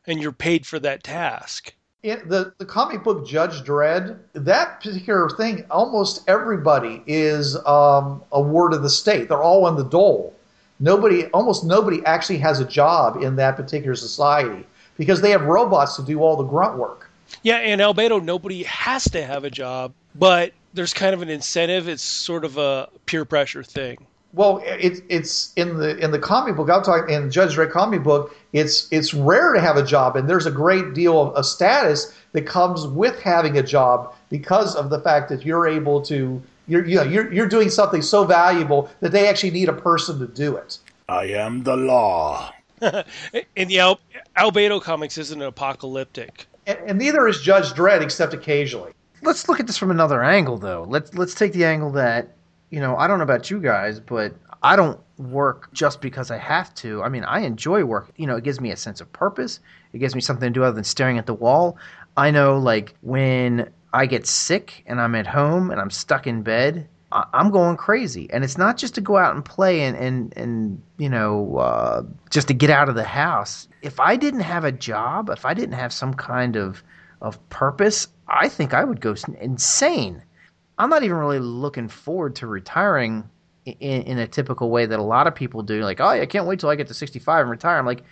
and you're paid for that task. In the the comic book Judge Dredd, that particular thing, almost everybody is um, a ward of the state. They're all on the dole. Nobody, almost nobody, actually has a job in that particular society because they have robots to do all the grunt work. Yeah, in Albedo, nobody has to have a job, but there's kind of an incentive. It's sort of a peer pressure thing. Well, it's it's in the in the comic book. I'm talking in Judge Dredd comic book. It's it's rare to have a job, and there's a great deal of, of status that comes with having a job because of the fact that you're able to you're you know you're you're doing something so valuable that they actually need a person to do it. I am the law. In the Al- Albedo comics, isn't it apocalyptic? And neither is Judge Dredd, except occasionally. Let's look at this from another angle, though. Let's let's take the angle that, you know, I don't know about you guys, but I don't work just because I have to. I mean, I enjoy work. You know, it gives me a sense of purpose. It gives me something to do other than staring at the wall. I know, like, when I get sick and I'm at home and I'm stuck in bed, I- I'm going crazy. And it's not just to go out and play and, and, and you know, uh, just to get out of the house. If I didn't have a job, if I didn't have some kind of, of purpose, I think I would go insane. I'm not even really looking forward to retiring in, in a typical way that a lot of people do. Like, oh, I can't wait till I get to sixty-five and retire. I'm like,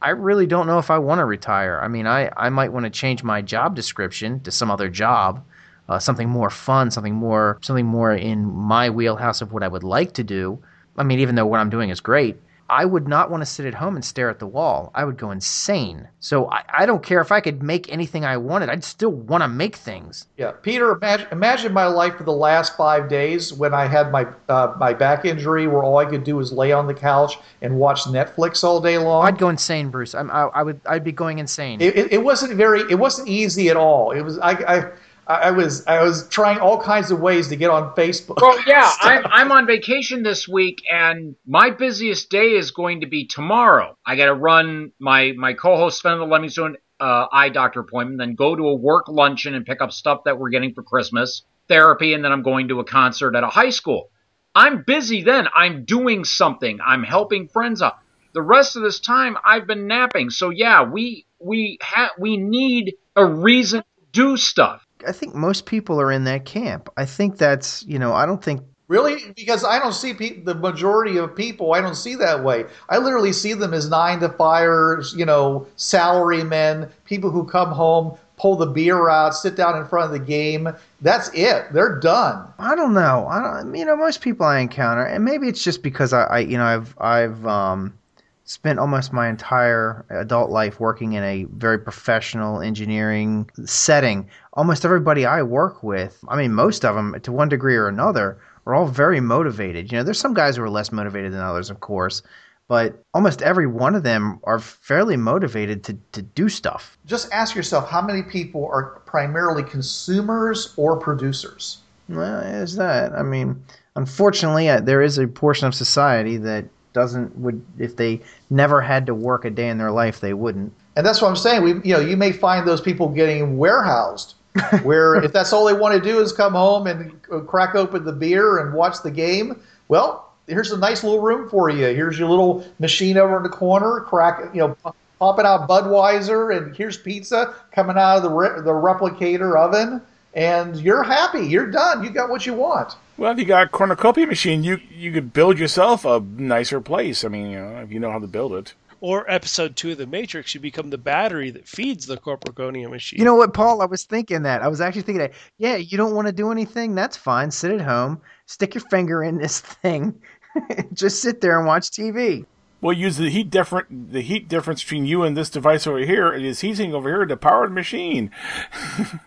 I really don't know if I want to retire. I mean, I, I might want to change my job description to some other job, uh, something more fun, something more something more in my wheelhouse of what I would like to do. I mean, even though what I'm doing is great, I would not want to sit at home and stare at the wall. I would go insane. So I, I don't care if I could make anything I wanted. I'd still want to make things. Yeah, Peter, imagine, imagine my life for the last five days when I had my uh, my back injury, where all I could do was lay on the couch and watch Netflix all day long. I'd go insane, Bruce. I'm, I, I would. I'd be going insane. It, it, it wasn't very. It wasn't easy at all. It was. I. I I was I was trying all kinds of ways to get on Facebook. Well, yeah, I'm I'm on vacation this week, and my busiest day is going to be tomorrow. I got to run my my co-host Sven the Lemming Stone uh, eye doctor appointment, then go to a work luncheon and pick up stuff that we're getting for Christmas, therapy, and then I'm going to a concert at a high school. I'm busy then. I'm doing something. I'm helping friends out. The rest of this time, I've been napping. So yeah, we we ha- we need a reason to do stuff. I think most people are in that camp. I think that's, you know, I don't think... Really? Because I don't see pe- the majority of people, I don't see that way. I literally see them as nine-to-fivers, you know, salarymen, people who come home, pull the beer out, sit down in front of the game. That's it. They're done. I don't know. I don't, you know, most people I encounter, and maybe it's just because I, I you know, I've, I've um, spent almost my entire adult life working in a very professional engineering setting. Almost everybody I work with, I mean, most of them to one degree or another, are all very motivated. You know, there's some guys who are less motivated than others, of course, but almost every one of them are fairly motivated to, to do stuff. Just ask yourself how many people are primarily consumers or producers? Well, is that? I mean, unfortunately, there is a portion of society that doesn't would if they never had to work a day in their life, they wouldn't. And that's what I'm saying. We, you know, you may find those people getting warehoused, where if that's all they want to do is come home and crack open the beer and watch the game. Well, here's a nice little room for you. Here's your little machine over in the corner. Crack, you know, popping out Budweiser, and here's pizza coming out of the re- the replicator oven. And you're happy. You're done. You got what you want. Well, if you got a cornucopia machine, you you could build yourself a nicer place. I mean, you know, if you know how to build it. Or episode two of The Matrix, you become the battery that feeds the cornucopia machine. You know what, Paul? I was thinking that. I was actually thinking that. Yeah, you don't want to do anything? That's fine. Sit at home. Stick your finger in this thing. Just sit there and watch T V. Well, use the heat different. The heat difference between you and this device over here is heating over here to power the machine.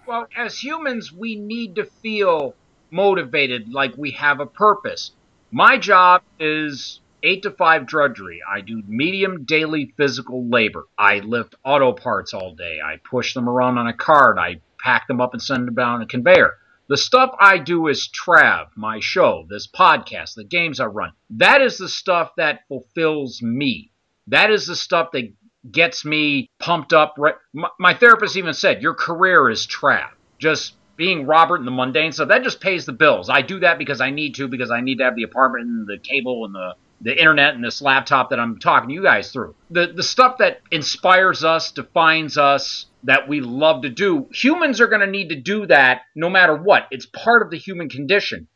Well, as humans, we need to feel motivated, like we have a purpose. My job is eight to five drudgery. I do medium daily physical labor. I lift auto parts all day. I push them around on a cart. I pack them up and send them down a conveyor. The stuff I do is Trav, my show, this podcast, the games I run. That is the stuff that fulfills me. That is the stuff that gets me pumped up. My therapist even said, your career is Trav. Just being Robert and the mundane stuff, that just pays the bills. I do that because I need to, because I need to have the apartment and the cable and the, the internet and this laptop that I'm talking to you guys through. The, the stuff that inspires us, defines us, that we love to do. Humans are going to need to do that no matter what. It's part of the human condition.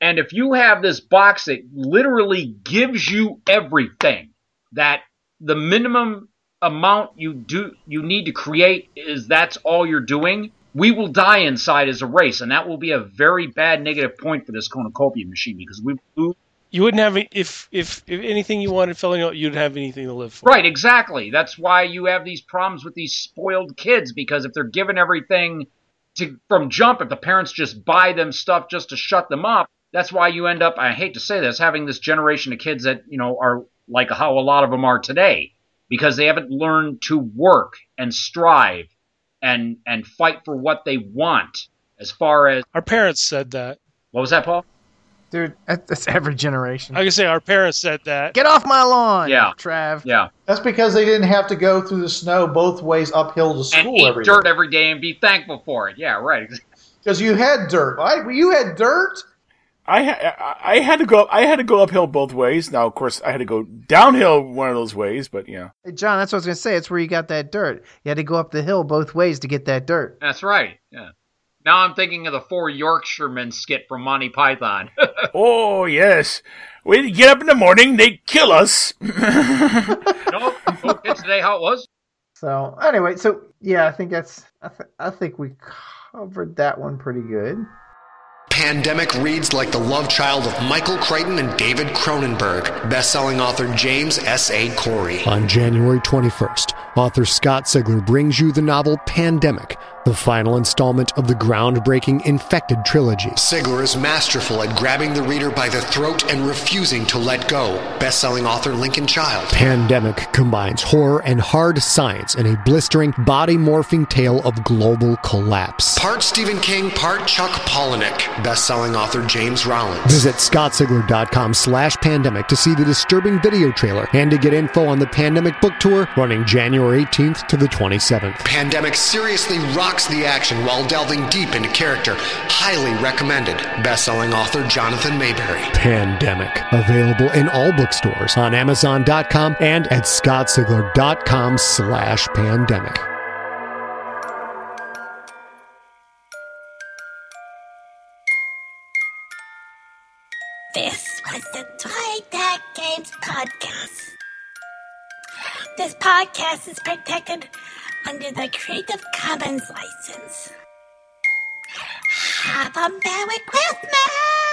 And if you have this box that literally gives you everything, that the minimum amount you do you need to create is that's all you're doing, we will die inside as a race. And that will be a very bad negative point for this cornucopia machine because we lose. You wouldn't have if if if anything you wanted filling out, you'd have anything to live for. Right, exactly. That's why you have these problems with these spoiled kids, because if they're given everything to from jump, if the parents just buy them stuff just to shut them up, that's why you end up, I hate to say this, having this generation of kids that, you know, are like how a lot of them are today, because they haven't learned to work and strive and and fight for what they want. As far as our parents said that. What was that, Paul? Dude, that's every generation. I can say our parents said that. Get off my lawn, yeah. Trav. Yeah. That's because they didn't have to go through the snow both ways uphill to school and every day. And eat dirt every day and be thankful for it. Yeah, right. Because you had dirt. I, you had dirt? I, ha- I had to go I had to go uphill both ways. Now, of course, I had to go downhill one of those ways, but yeah. Hey, John, that's what I was going to say. It's where you got that dirt. You had to go up the hill both ways to get that dirt. That's right, yeah. Now I'm thinking of the Four Yorkshiremen skit from Monty Python. Oh, yes. We get up in the morning, they kill us. No, no kids today how it was. So, anyway, so, yeah, I think that's, I, th- I think we covered that one pretty good. Pandemic reads like the love child of Michael Crichton and David Cronenberg, best-selling author James S. A. Corey. On January twenty-first, author Scott Sigler brings you the novel Pandemic, the final installment of the groundbreaking Infected trilogy. Sigler is masterful at grabbing the reader by the throat and refusing to let go. Best-selling author Lincoln Child. Pandemic combines horror and hard science in a blistering, body-morphing tale of global collapse. Part Stephen King, part Chuck Palahniuk. Best-selling author James Rollins. Visit scottsigler.com slash pandemic to see the disturbing video trailer and to get info on the Pandemic Book Tour running January eighteenth to the twenty-seventh. Pandemic seriously rocks the action while delving deep into character. Highly recommended. Best-selling author Jonathan Mayberry. Pandemic. Available in all bookstores, on Amazon dot com and at scottsigler.com slash pandemic. This was the Tri-Tac Games podcast. This podcast is protected under the Creative Commons license. Have a Merry Christmas!